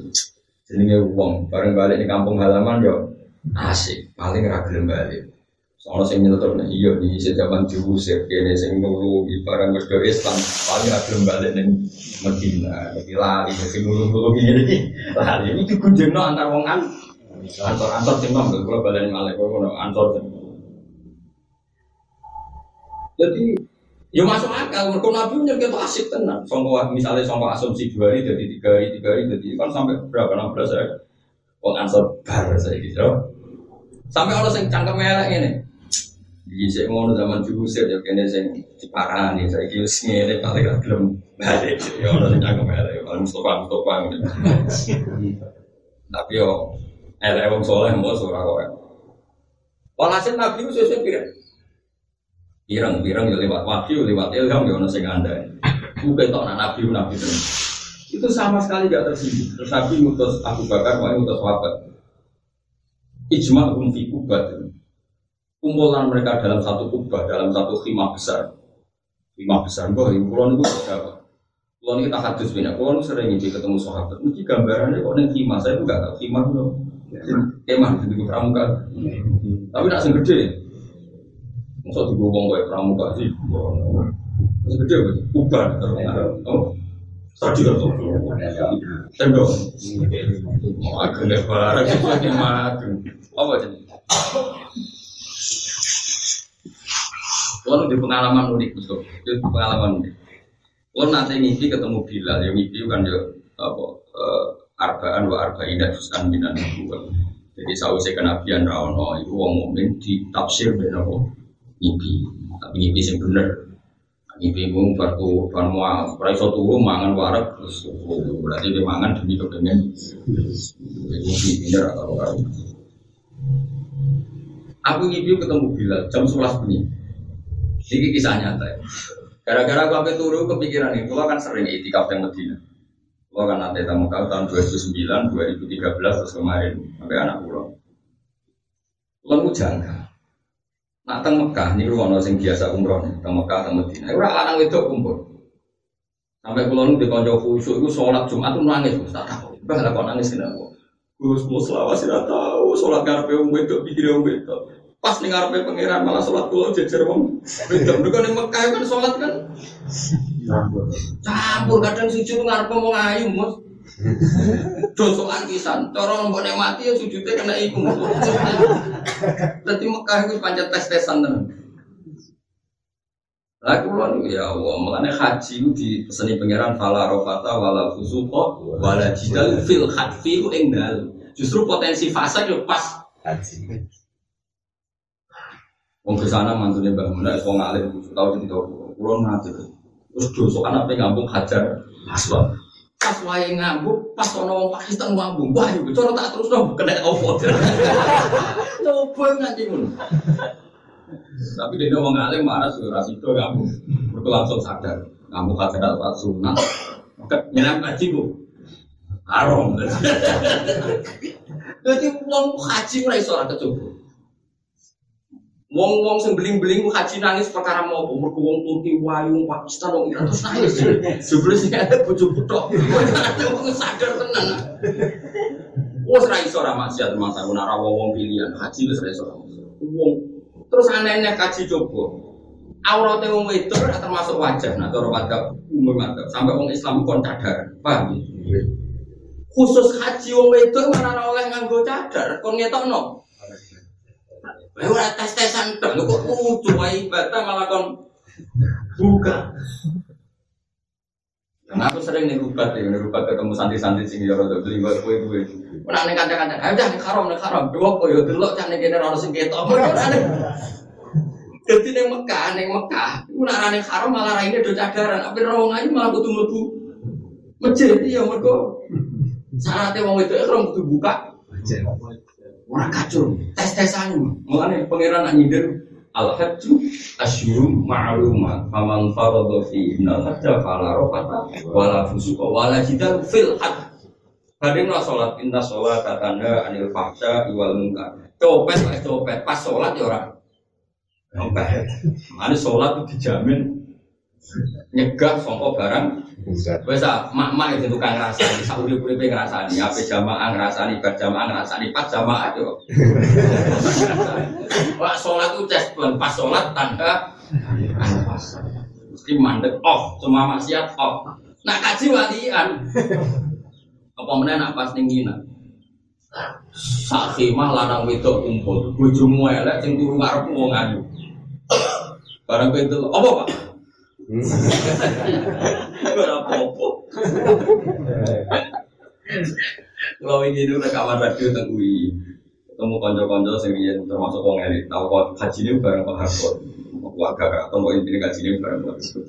jenenge wong bareng balik di kampung halaman yo asik paling ragil balik soalnya sing nyetor nek iya di zaman diusir kene sing nulu bareng wis Islam paling ragil balik ning Madinah iki lali sing nulu-nulu iki lali iki digunjengno antar wong an antar-antar sing nang kula balen malih kono antar. Jadi, ya masuk akal, mereka nabi punya kita asik tenang. Songko misalnya songko asumsi dua hari, jadi tiga hari, tiga hari, jadi kan sampai berapa enam belas hari. Wong Ansor bar saya gitu. Sampai orang yang cangkem merah ini, di saya mau zaman dulu saya jadi kena saya ciparan ini, saya kira sini paling agak belum balik. Ya orang yang cangkem merah, orang mustopang mustopang. Tapi yo, eh lewong soleh mau surah kau. Walhasil nabi itu sesuai pikiran. Pirang-pirang lewat wahyu, lewat ilham, ya orang yang anda bukan tak nak nabi, nabi terus itu sama sekali tidak tersinggung. Terus nabi mutus Abu Bakar, wali mutus Wabat ijma' hum fi kubah kumpulan mereka dalam satu kubah, dalam satu khimah besar khimah besar, bahwa kulon itu berapa kulon kita hadus bina, kulon sering ketemu sahabat itu gambarannya kok yang khimah, saya juga tahu khimah itu khimah di pramuka tapi tidak segede masa digobong oleh pramuka sih segede apa? Ubah tadi kan tembok agak lebar agak makin apa aja kalau di pengalaman unik itu pengalaman unik kalau nanti ngisi ketemu Bilal yang ngisi kan dia arba'an wa arba'inat jusan minan nubuwah jadi sausnya kenabian rawono itu orang mu'min ditafsir dengan apa? Ngipi, tapi ngipi yang bener ngipi itu baru mau periksa tubuh, makan warak terus tubuh, berarti dia makan demi kedengar ngipi bener atau apa aku ngipi ketemu Bilal, jam sebelas ini ini kisah nyata ya gara-gara aku sampai turun kepikiran itu aku kan sering itikaf yang Medina aku kan nanti tamu kau tahun dua ribu sembilan, dua ribu tiga belas, terus kemarin sampai anak pulang aku jangka nak teng Mekah niku ana sing biasa umroh teng Mekah teng Madinah. Ora lanang wedok kumpul. Sampai kula niku dikonco khusuk iku salat Jumat nangis tak takok. Mbah lha kok nangis kenapa? Gus muslawas ora tau salat karepe wong wedok pikire wong wedok. Pas ning ngarepe pangeran malah salat kula jejer wong wedok. Niku ning Mekah kan salat kan campur kadang sujud ngarepe wong ayu mus. Dosa akisan, cara mbokne mati ya sujude kena iku. Dadi Mekah iku pancet tes-tesan tenan. Lah kula niku ya Allah, mulane haji ku dipeseni pangeran fala rafata wala fusuqa wala jidal fil khatfi ing dal. Justru potensi fasik yo pas haji. Wong kesana mantune Mbah Mun nek wong alim tau dicoba. Kula nate. Wis dosa ana pe kampung Hajar Aswad. Pas wae ngambung, pas ana wong Pakistan ngambung, wah yo cara tak terusno kena opo. Coba nganti ngono. Tapi dene wong alim marah yo ora sida ngambung. Mergo langsung sadar, ngambung kadang tak sunah. Ket nyelam kaji ku. Haram. Jadi uang haji mulai seorang kecoba. Wong-wong sing beling-beling haji nangis perkara mau umur wong Turki, wayung Pakistan wong Iran terus nangis. Jebule sing ada bojoku tok. Wong sadar tenan. Wes ra iso ra maksiat mangsa ora wong pilihan haji wis ra iso. Wong terus aneh-aneh haji coba. Aurate wong wedok termasuk wajah nek cara madhab umur madhab sampai wong Islam kon cadar. Paham? Khusus haji wong wedok ora oleh nganggo cadar kon ngetokno. Lewat tes-tesan tok lho kok kudu wae ibadah malah kon buka. Nah aku sering nirubat ya, nirubat ketemu santri-santri sing ya rada blinggo kowe-kowe. Ora nek kanca-kanca, ha udah haram nek haram, dewok ya delok cah nek kene ora ono sing ketok. Dadi ning Mekah, ning Mekah, iku nek ana haram malah raine do cadaran, tapi wong ayu malah kudu mlebu masjid ya mergo syaratnya wong wedoke ora kudu buka. Ora kacau, tes-tesan. Mulane pangeran nak nyindir al-hajju asyurum ma'lumat. Faman farada fi al-hajja fala rafata wala fusuqa wala jidal fil hajj. Hadimna salat inna salata tanha 'anil fahsya'i wal munkar. Copet pas copet pas salat ya ora. Copet. Mane salat dijamin nyegah sangka barang wis ah mak-mak sing tukang ngrasani sak urip-uripe ngrasani ape jamaah ngrasani bar jamaah ngrasani pas jamaah yo wah salat ku tes pas salat tanda pas mesti mandek off cuma maksiat off nak kaji walian apa meneh nak pas ning ngina sak khimah lanang wedok kumpul bojomu elek sing turu ngarep wong ayu barang kowe delok apa Pak ora apa-apa. Kalau ini udah kamar radio tengui, ketemu konco-konco sendiri termasuk wong elit. Tahu kok haji ini bareng Pak Harkot, keluarga atau mau ini haji ini bareng Pak Harkot.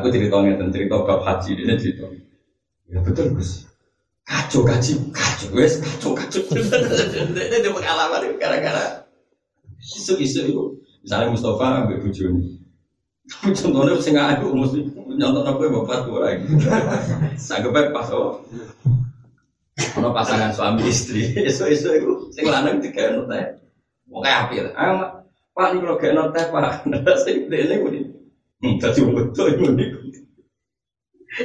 Aku ceritanya tentang cerita bab haji ini cerita. Ya betul Gus. Kacau haji, kacau wes, kacau kacau. Ini pengalaman gara-gara isu-isu itu. Misalnya Mustafa ambil bujuni. Contohnya sing aku mesti nyontokno kowe bapak ora iki. Sagep pas oh. Ono pasangan suami istri, esuk-esuk iku sing lanang digeno teh. Wong kae apik. Ayo Pak niku lho geno teh Pak. Sing dene kuwi. Hmm, dadi betul iku niku.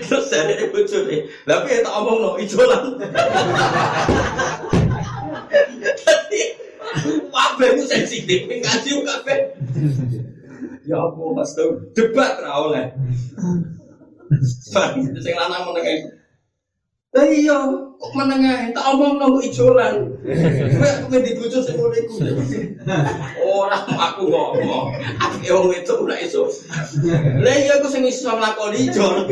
Terus sare bojone. Lah piye tak omongno ijolan. Dadi kabehku sensitif, ning ngaji kabeh. Ya apa Mas Tau, debat ra oleh. Sing lanang menengae. Lah iya, kok menengae, tak omongno kok ijolan. Kowe kowe dibujuk sing ngene iku. Ora aku ngomong. Apike wong wedok ora iso. Lah iya aku sing iso nglakoni ijolan.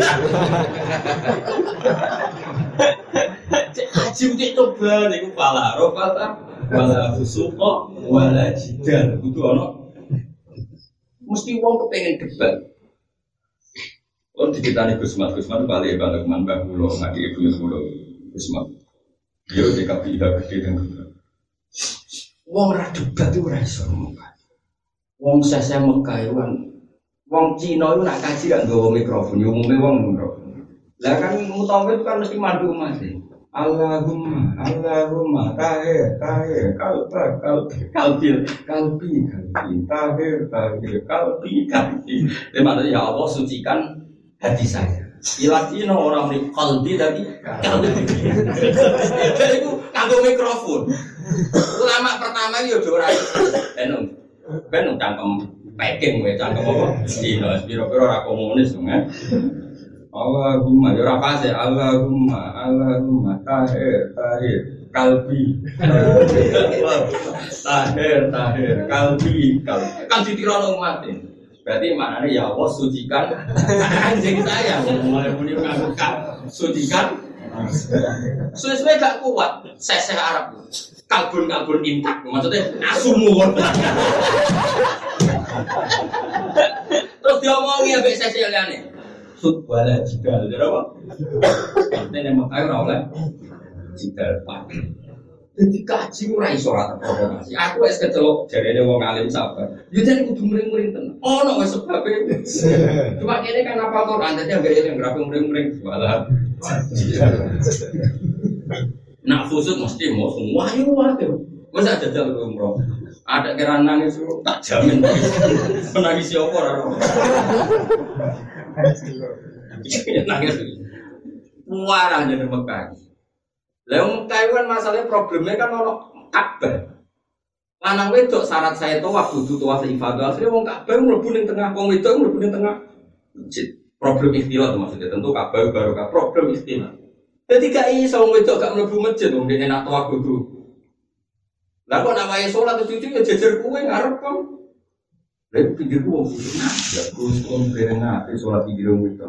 Haji mesti coba niku pala rofata wala fusuqa wala jidal. Kudu ana mesti wong kepengen debat. Orang diceritain Gusmat, Gusmat balik balik manbah pulau, nanti ibu pulau Gusmat. Dia udah kapi dah gede dan gede. Wong radebat itu rasa muka. Wong sese mekayuan. Wong Cina itu nak kaji kan gawe mikrofon, umumnya wong mikrofon. Lah kan mutawif itu kan mesti madu masih. Allahumma, Allahumma, tahir, tahir, kalba, kalbi, kalbi, kalbi, kalbi, tahir, tahir, kalbi, kalbi. Jadi maksudnya, ya Allah sucikan hati saya. Ilahino orang ini kalbi dari kalbi. Jadi aku nganggo mikrofon. Ulama pertama itu jodoh. Benung, benung cangkem packing, cangkem apa? Dino, biro-biro rakomunis, kan? Allahumma ya ora pase Allahumma Allahumma tahir tahir kalbi tahir tahir kalbi kalbi kan ditirono umat berarti maknane ya Allah sucikan anjing saya mulai muni ngabukan sucikan suwe-suwe gak kuat seseh Arab kalbun-kalbun intak maksudnya asumur terus diomongi ambek seseh liyane sud wala jidal lho apa? Nek nek Mekah ora oleh jidal Pak. Dadi kaji ora iso ora tenan. Aku wis kecelok jarene wong alim sabar. Yo jan kudu mring-mring tenan. Ono wis sebabe. Cuma kene kan apa Quran dadi ambek yang grafik mring-mring wala jidal. Nak khusut mesti mau semua itu wakil. Masa jajal ke umroh? Ada kira nangis itu tak jamin. Menangis siapa orang? Nangis itu. Warang jadi Mekah. Lalu Mekah itu kan masalahnya problemnya kan ada Ka'bah. Lanang wedok syarat saya tawaf kudu tawaf ifadah. Asline wong Ka'bah mlebu ning tengah, wong wedok mlebu ning tengah. Problem ikhtilat maksudnya tentu Ka'bah baru ka problem ikhtilat. Dadi gak iso wong wedok gak mlebu masjid wong dene nak tawaf kudu. Lah kok nak wae salat cucu ya jejer kuwe ngarep kok. Lha pikirku wong kudu nak ya kudu kompreheng ate salat pinggir wong wedok.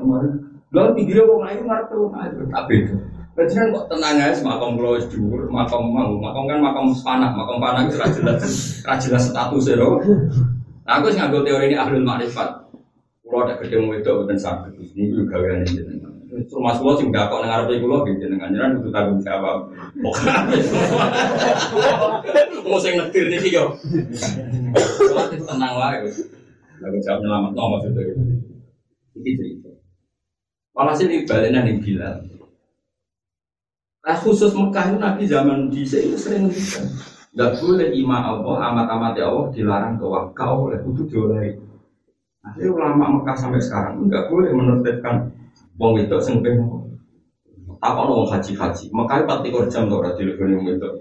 Lha pinggir wong ayu ngarep tak beda. Pancen kok tenang ae makam kula wis dhuwur, makam mau, makam kan makam panah, makam panah wis ra jelas, ra jelas status e lho. Lah aku wis nganggo teori ini ahlul ma'rifat. Kula dak gedhe wedok mboten saged niku gaweane jenengan. Wis rumah kula sing dakok nang ngarepe kula nggih jenengan nyeran kudu tanggung jawab. Wong sing ngetir niki yo. Kula tenang wae wis. Lah jawab nyelametno maksud e. Iki cerita. Walhasil ibalenan ning Bilal. Nah khusus Mekah itu Nabi zaman dhisik itu sering lisan. Enggak boleh ima Allah, amat-amat ya Allah dilarang tawakal oleh kudu dioleh. Akhirnya ulama Mekah sampai sekarang enggak boleh menertibkan wong wedok sing ping. Apa ono wong haji-haji, Mekah empat puluh jam to ora dileboni wong wedok.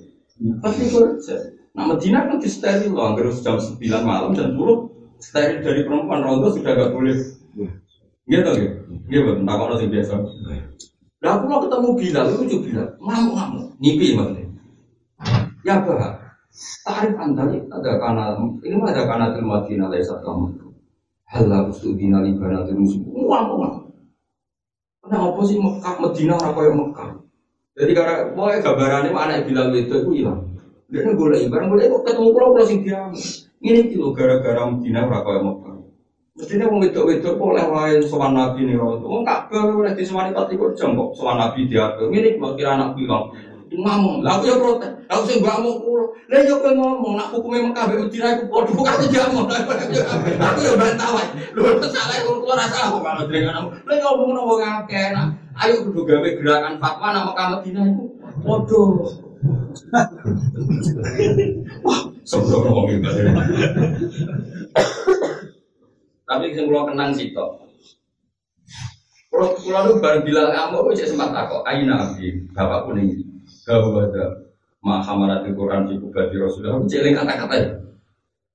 empat puluh jam. Nah Madinah kan disteril lho, anggere jam sembilan malam dan turut steril dari perempuan rondo sudah enggak boleh. Nggih to nggih. Nggih mboten takono sing biasa. Lah aku mau ketemu Bilal, lucu Bilal, ngamuk-ngamuk, nyipi maksudnya. Ya bah, tarif antalik ada kanal, ini mah ada kanal Madinah lesat kamu. Halah ustudina libana terusik, ngamuk-ngamuk. Kenapa apa sih Mekah Madinah orang kaya Mekah? Jadi karena boleh gambarannya mah anak Bilal itu aku hilang. Dia nih boleh ibarat boleh kok ketemu pulau pulau sing diam. Ini kilo gara-gara Madinah orang kaya Mekah. Mestinya orang wedok-wedok oleh lain sowan Nabi ini orang Ka'bah oleh di sowan empat puluh jam kok sowan Nabi diatur ini kalau kira anak bilang ngomong, aku ya protes aku sih gak mau pulang lah ya aku ngomong, aku hukumnya Mekah aku dirai aku bodoh, aku gak mau aku ya bantawan lu salah, aku rasa aku kalau dengan aku lah ya ngomong-ngomong ngakeh ayo kudu gawe gerakan fatwa nama Mekah Madinah itu bodoh wah, sebelum ngomongin tapi sing kula kenang sito. Kula kula lu bar bilang amuk wis sempat takok, "Aina Abi, bapakku ning gawa ada mahkamaratul Quran iku badhe Rasulullah." Celing kata-kata.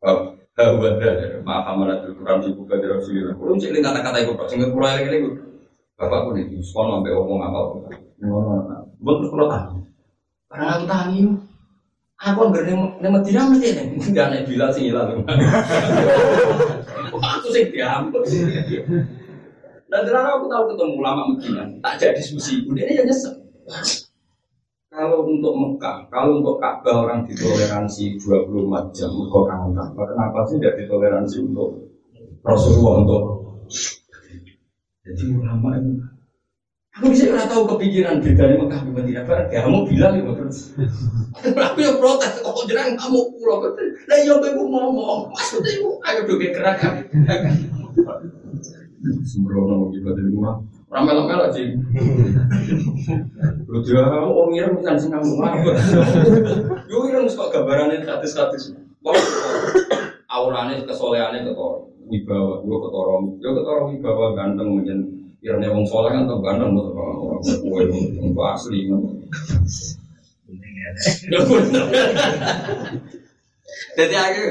Oh, gawa ada mahkamaratul Quran iku badhe Rasulullah. Kula celing kata-kata iku sing kula eling iku. Bapakku ning sono ambek omong apa. Ngono. Mbok terus kula tani. Barang aku tani. Aku anggere ning Madinah mesti nek ana Bilal sing ilang. Aku sih diampun. Dan ternyata aku tahu ketemu ulama Madinah tak jadi diskusi. Udah ini nyesek. Kalau untuk Mekah, kalau untuk Ka'bah orang ditoleransi dua puluh empat jam kok kangen Ka'bah. Kenapa sih tidak ditoleransi untuk Rasulullah untuk? Jadi ulama itu. Aku bisa nggak tahu kepikiran bedanya Mekah di Madinah. Karena dia mau bilang itu terus. Tapi yang protes kok jangan kamu pulang betul. Nah yang aku ngomong maksudnya aku ayo doge gerakan. Sembrono mau kita di rumah. Ramel-ramel aja. Lu dia oh ngira bukan sing kamu ngapa. Yo ireng sok gambarane status-status. Aurane kesoleane ketor. Wibawa yo ketoro. Yo ketoro wibawa ganteng menjen. Kiranya wong soleh kan tau ganteng loh orang kue yang asli kan. Jadi aku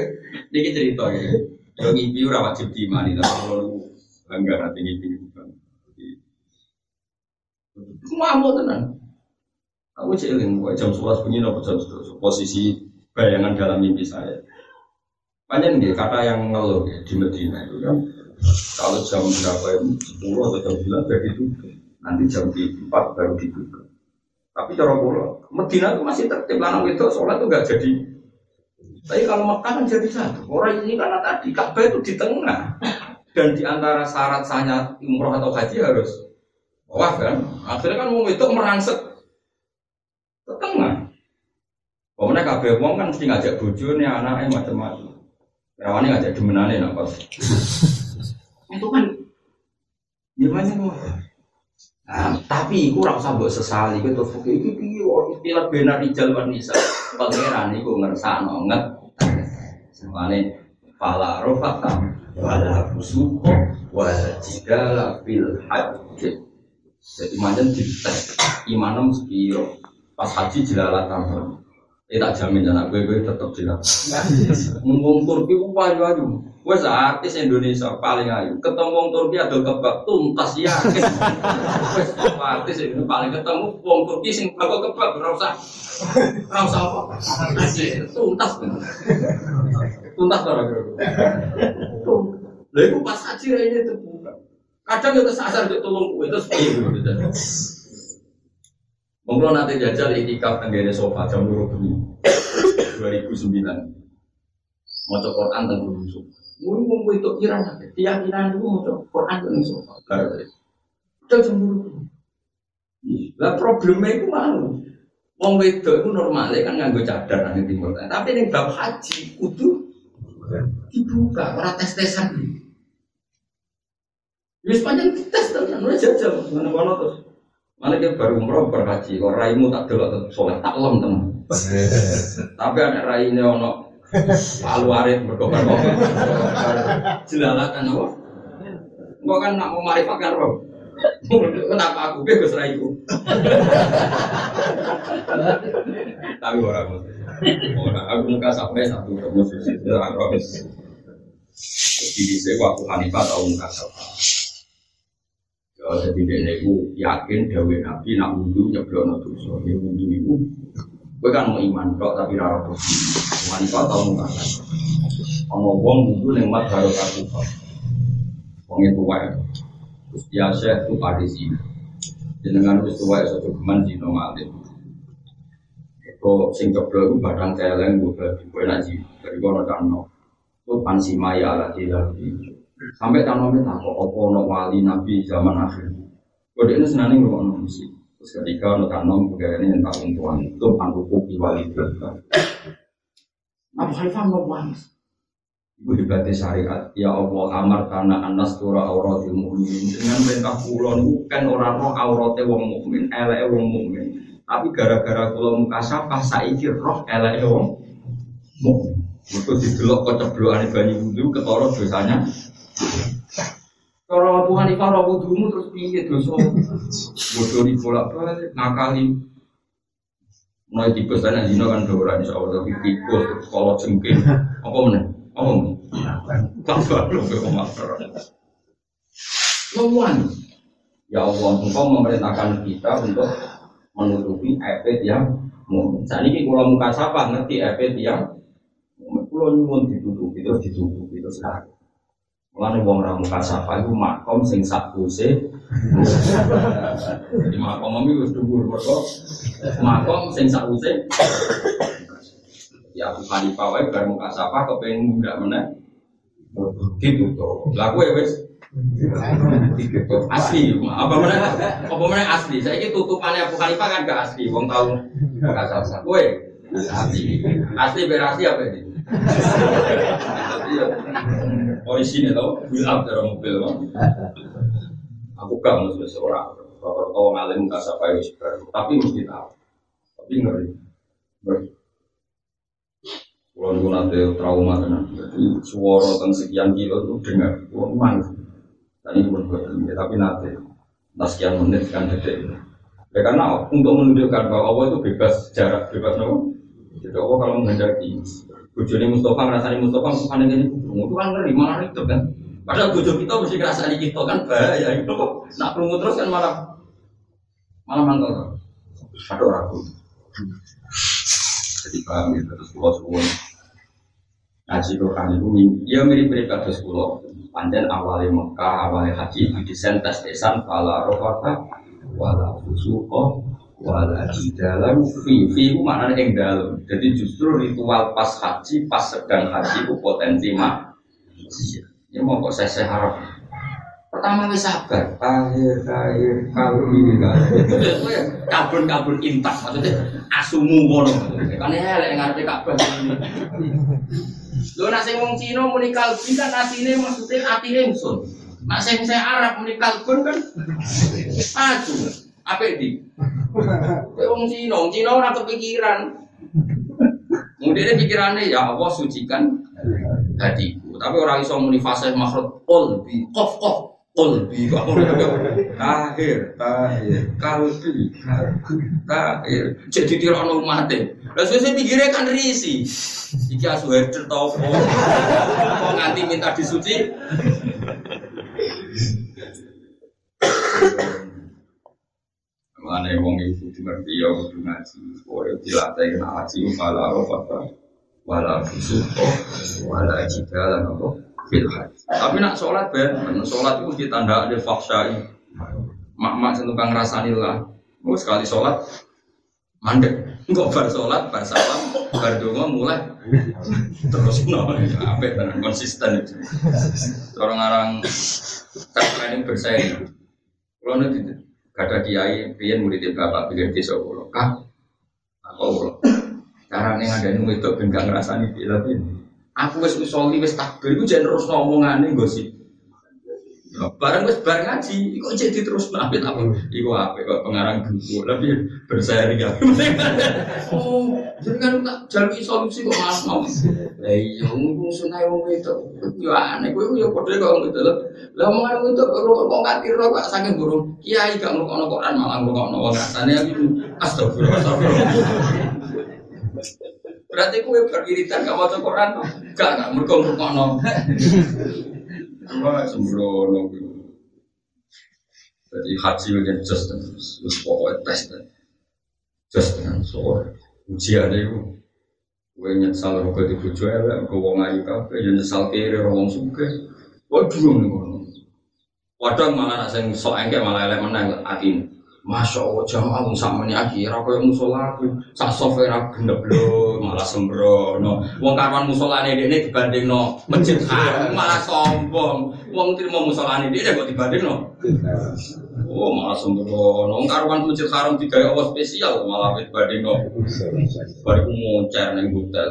dikit cerita ya. Kalau ngipi udah wajib diimani, tapi kalau langgar hati ngipi bukan. Aku mau tenang. Aku celing, jam sebelas bunyi nopo jam sebelas. Posisi bayangan dalam mimpi saya. Panjang dia kata yang ngeluh di Medina itu kan. Kalau jam berapa ya, sepuluh atau jam sembilan sudah ditutup. Nanti jam empat baru ditutup. Tapi cara pulau Medina itu masih tertib, lanang itu sholat itu gak jadi. Tapi kalau Mekah kan jadi satu. Orang ini karena tadi Ka'bah itu di tengah. Dan diantara syarat sahnya umroh atau haji harus waf kan. Akhirnya kan umum itu merangsek ke tengah. Pokoknya Ka'bah umum kan mesti ngajak bojone, anaknya macam-macam. Rawane ngajak demenane nak pas. Itu kan gimana kok? Ah, tak Tapi aku rasa mbok sesali kowe terus iki piye kok istilah benar rijal wanisa. Pangeran iku ngersakno nget. Semane fala rafata wala fusuqa wala jidala fil hajj. Jadi manjen dites imanem sepiro. Pas haji jelalat tampon. Eh tak jamin anak kowe kowe tetep jelalat. Mungkur ki wayu-wayu. Wes artis Indonesia paling ayu. Ketemu wong Turki adol kebak tuntas yakin. Wes artis itu paling ketemu wong Turki sing bakal kebak ora usah. Ora usah apa. Tuntas bener. Tuntas ora kira. Lha iku pas haji rene terbuka. Kadang yo kesasar nek tolong kowe terus piye ngono ta. Wong kula nate jajal iktikaf teng ngene sofa jam loro bengi. dua ribu sembilan. Maca Quran teng guru. Ngomong kowe tok kirane, keyakinan niku maca Quran kok iso. Tok cemburu. Lah probleme iku mau. Wong wedok iku normale kan nganggo cadar nang timur. Tapi ning bab haji kudu dibuka, ora tes-tesan. Wis pancen tes tenan ora jajal, ngono-ngono terus. Malah dia baru umroh berhaji, kok raimu tak delok soleh tak lem tenan. Tapi anak raine ono lalu arit berkobar-kobar jelalatan apa? Engkau kan nak mau marifat kan apa? Kenapa aku? Gue serah itu tapi orang orang aku muka sampai satu musisi itu harus jadi saya waktu hanifat atau muka sampai jadi dia yakin dawe nabi nak wudhu nyeblok dosa dia wudhu itu gue kan mau iman kok tapi raro kok iman kok tau muka kan sama orang itu lewat baru aku kok orang itu wae terus dia saya itu pada sini jenengan terus wae satu keman di nomor alim kok sing keblok itu badang teleng gue beli gue nanti dari gue nonton itu pansi maya lah tidak sampai tanamnya tak kok apa wali nabi zaman akhir gue dia ini senangnya ngomong musik ketika nonton begini yang tak untuan itu angguk iwali berita. Abu Hanifah nangis. Ibu dibaca syariat. Ya Allah amar karena anas tura auratil mu'min. Dengan perintah kulon bukan orang roh aurate wong mukmin, ele wong mukmin. Tapi gara-gara kulon mukasa pas saiki roh ele wong mukmin. Mergo didelok keceblokane bani wudu ketara dosane. Kalau Abu Hanifah ora wudumu terus piye dosa? Bodoni bolak-balik ngakali. Mulai tipes ana dino kan ora iso ora tipes kalau jengking. Apa meneh? Apa meneh? Tak perlu kok matur. Lawan. Ya Allah, engkau memerintahkan kita untuk menutupi aib yang mung. Saniki kula muka sapa ngerti aib yang kula nyuwun ditutupi terus ditutupi terus sakit. Mulane wong ra muka sapa iku makom sing sakuse. Jadi makom iki wis dhuwur mergo makom sing sakuse. Ya Abu Hanifah wae bar muka sapa kepengin ndak meneh. Gitu to. Lah kowe wis diketok asli. Apa meneh? Apa meneh asli. Saiki tutupane Abu Hanifah kan gak asli. Wong tau muka sapa. Kowe asli. Asli berasi apa iki? Oh isinya tau, build up dari mobil bang. Aku gak mau sebagai seorang, kalau tau ngalim gak sampai sekarang. Tapi mesti tahu, tapi ngeri, ngeri. Kalau dulu nanti trauma kena, suara tentang sekian kilo tuh dengar, kurang manis. Tadi berbuat ini, tapi nanti, entah sekian menit kan detik. Ya karena untuk menunjukkan bahwa Allah itu bebas jarak, bebas nopo. Jadi Allah kalau menghendaki. Bojone Mustafa ngrasani Mustafa sampeyan ngene krungu tuan ngeri malah ribet kan. Padahal bojo kita mesti ngrasani kita kan bahaya itu kok. Nak krungu terus kan malah malah mangkel. Satu ragu. Jadi paham gitu terus kula suwun. Haji Quran itu ya mirip-mirip kados kula. Pancen awale Mekah, awale haji didesain tes-tesan fala rafata wala fusuqa wala jidala fi fi maknane ing dalem. Jadi justru ritual pas haji, pas sedang haji ku potensi mak. Ya mau kok seseh harap. Pertama wis sabar, akhir-akhir kalbi kan. Kabun-kabun intas maksudnya asumu ngono. Kan elek ngarepe kabeh. Lho nek sing wong Cina muni kalbi kan atine maksudnya atine ingsun. Nek sing sing Arab muni kalbun kan aju. Apa di? Wong Cina, wong Cina ora kepikiran. Mudene pikirane ya Allah sucikan hatiku. Tapi orang iso muni fasih makhraj qalbi, qaf qaf qalbi. Tahir, tahir, kalbi, tahir. Jadi dirono mate. Lah sesuk pikire kan risi. Iki asuher cerita opo? Kok nganti minta disuci? Mane wong iki dimerti ya kudu ngaji, ora dilatih ngaji wala apa wala suko wala jidal apa fil haji. Tapi nak salat ben, salat itu ditandani faksai. Mak-mak sentukang rasani lah. Wis sekali salat mandek. Engko bar salat, bar salam, bar donga mulai terus ngono apik tenan konsisten. Orang arang tak training bersaing. Kulo niku kata kiai, pian muridnya bapak pikir desa pulau kah? Aku pulau. Cara neng ada nunggu itu bengkang rasanya bila ini. Aku wes usoli wes takbir, aku jadi terus ngomongan nih gosip. Barang wes barang ngaji, aku jadi terus nampil aku. Iku apa? Iku pengarang buku, lebih bersaing gak? Oh, jadi kan tak cari solusi kok mas nom. Eh, yang mungkin sunai wong itu, tuan. Aku yang kode kau gitu loh. Lah mangan itu perlu kok ngati ro Pak saking burung. Kiai gak ngrungokno Quran malah ngrungokno wong rasane aku astagfirullah astagfirullah. Berarti kowe beriritan gak maca Quran to? Gak gak mergo ngrungokno. Ora sembrono kuwi. Jadi haji wagen just terus wis pokoke tes. Just kan soal ujian iku. Kowe nyesal ro kok dibojo elek, kok wong ayu kabeh yo nyesal kere ro wong sugih. Waduh ngono. Padahal malah nak sing sok engke malah elek meneh atine. Masyaallah jamaah wong sak meniki ora koyo musala kuwi. Sak software ra genep lho, malah sembrono. Wong karwan musolane dhekne dibandingno masjid haram malah sombong. Wong trimo musolane dhekne kok dibandingno. Oh, malah sembrono. Wong karwan masjid haram digawe apa spesial malah dibandingno. Bariku moncer ning hotel.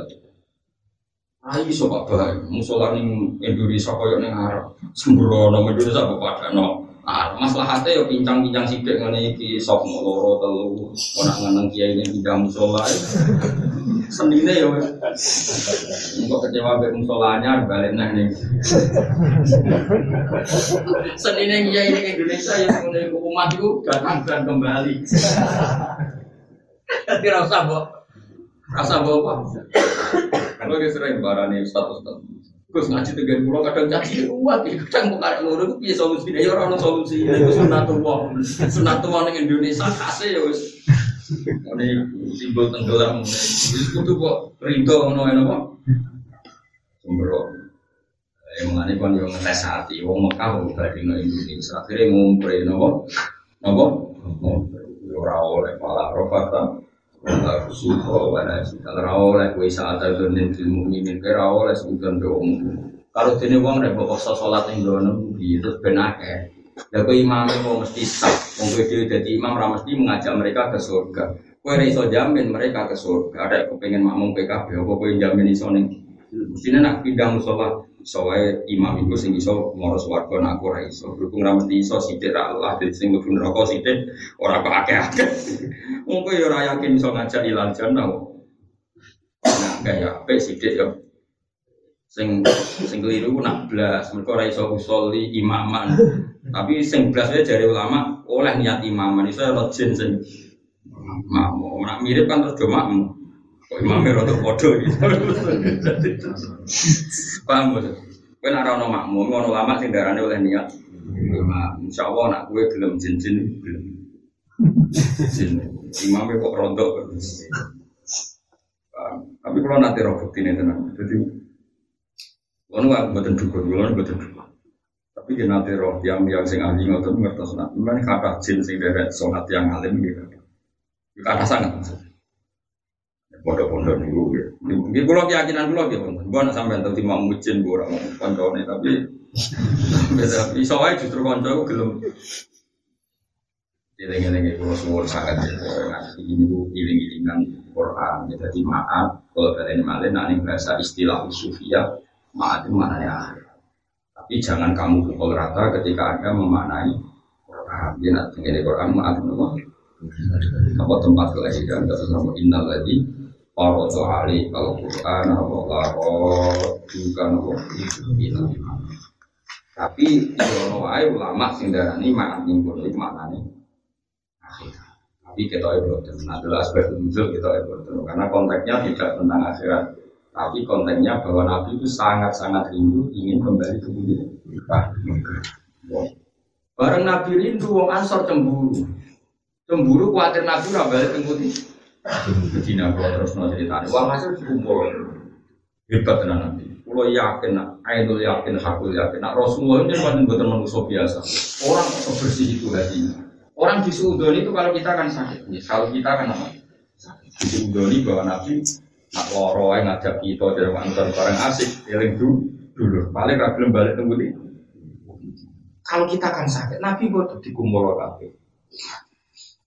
Ayo sobat bae, musola ning Indonesia koyo ning Arab. Sembrono Indonesia apa padano. Ah, maslahate yo pincang-pincang sithik ngene iki sok loro telu. Ora ngeneng kiai ning ndang musola. Senine yo. Engko kecewa mbek musolanya bali neh ning. Senine kiai ning Indonesia yo ngene iku umat iku datang dan kembali. Tapi ra usah, Mbok. Rasa bawa apa? Kalau dia sering barani status status, terus ngaji tegang pulau kadang ngaji kuat, kadang bukan luru itu biasa solusi dia orang solusi itu sunat tua, sunat tua di Indonesia kasih ya wes. Ini simbol tenggelam, itu tuh kok rindu noen apa? Sembrono. Emang ini kan yang ngetes hati, wong Mekah bukan di Indonesia, akhirnya ngumpulin apa? Apa? Orang oleh malah rofatan. Kalau suko pada kalau rawa oleh saat itu nanti mungkin kalau rawa oleh sebutan doang. Kalau tini uang dari bapak solat yang doang itu benake. Jadi imam mau mesti sah, mau berdiri jadi imam ramesti mengajak mereka ke surga. Kau iso jamin mereka ke surga. Ada aku pengen makmum P K B, aku pengen jamin iso neng. Mesti nak pindang musola, soalnya imam itu sing iso moros warga nak aku iso. Berhubung ramesti iso sidik Allah dari sing berhubung rokok sidik orang pakai-pakai. Mungkin yo ora yakin iso ngajak ilal jannah. Nah, kaya ape sithik yo. Sing sing keliru ku nak blas, mergo ora iso usuli imaman. Tapi sing blas wae jare ulama oleh niat imaman iso ora jen sing makmum. Ora mirip kan terus do makmum. Kok imame ora padha iki. Paham boten? Kowe nek ora ono makmum, ono ulama sing darane oleh niat imaman. Insyaallah nak kowe gelem jen-jen gelem. Imamnya kok rontok. Tapi kalau nanti robot ini tenang. Jadi, kalau nggak buat dukun, kalau buat dukun. Tapi kalau nanti robot yang yang sing ahli nggak tahu ngerti sunat. Memang kata jin sing deret sunat yang alim gitu. Kata sangat. Bodoh-bodoh nih gue. Di pulau keyakinan pulau dia pun. Gue nak sampai tahu timang mujin gue orang kancaune tapi. Tapi soalnya justru kancaku gelem. Iling-iling itu semua sangat jelas. Ini bu iling-ilingan Quran. Jadi maaf kalau kalian malah nanti bahasa istilah usufiyah maaf itu maknanya akhir. Tapi jangan kamu pukul rata ketika anda memaknai Quran. Jadi nanti ini Quran maaf nama. Apa tempat kelahiran terus nama Innal Ladzi Arada Alaika Al-Qur'an wa kana min al-ulama. Tapi ono ae ulama sing darani maaf niku maknane akhirat. Tapi kita ibu tenan adalah aspek nuzul kita ibu tenan karena konteksnya tidak tentang akhirat. Tapi kontennya bahwa Nabi itu sangat-sangat rindu ingin kembali ke dunia. Nah, bareng Nabi rindu, orang Ansor cemburu. Cemburu khawatir Nabi tidak balik ke dunia. Begina kalau terus mau ceritanya, orang Ansor dikumpul. Hebat dengan Nabi. Kalau yakin, Aidul yakin, Hakul yakin. Nah, Rasulullah itu bukan manusia biasa. Orang sebersih itu hatinya. Orang disuudoni itu kalau kita akan sakit. Kalau kita akan apa? Disuudoni bahwa Nabi nak loro ae ngajak kita dhewe antar bareng asik eling dulu. Paling ra gelem bali teng ngendi. Kalau kita kan sakit, Nabi kok dikumpul kabeh.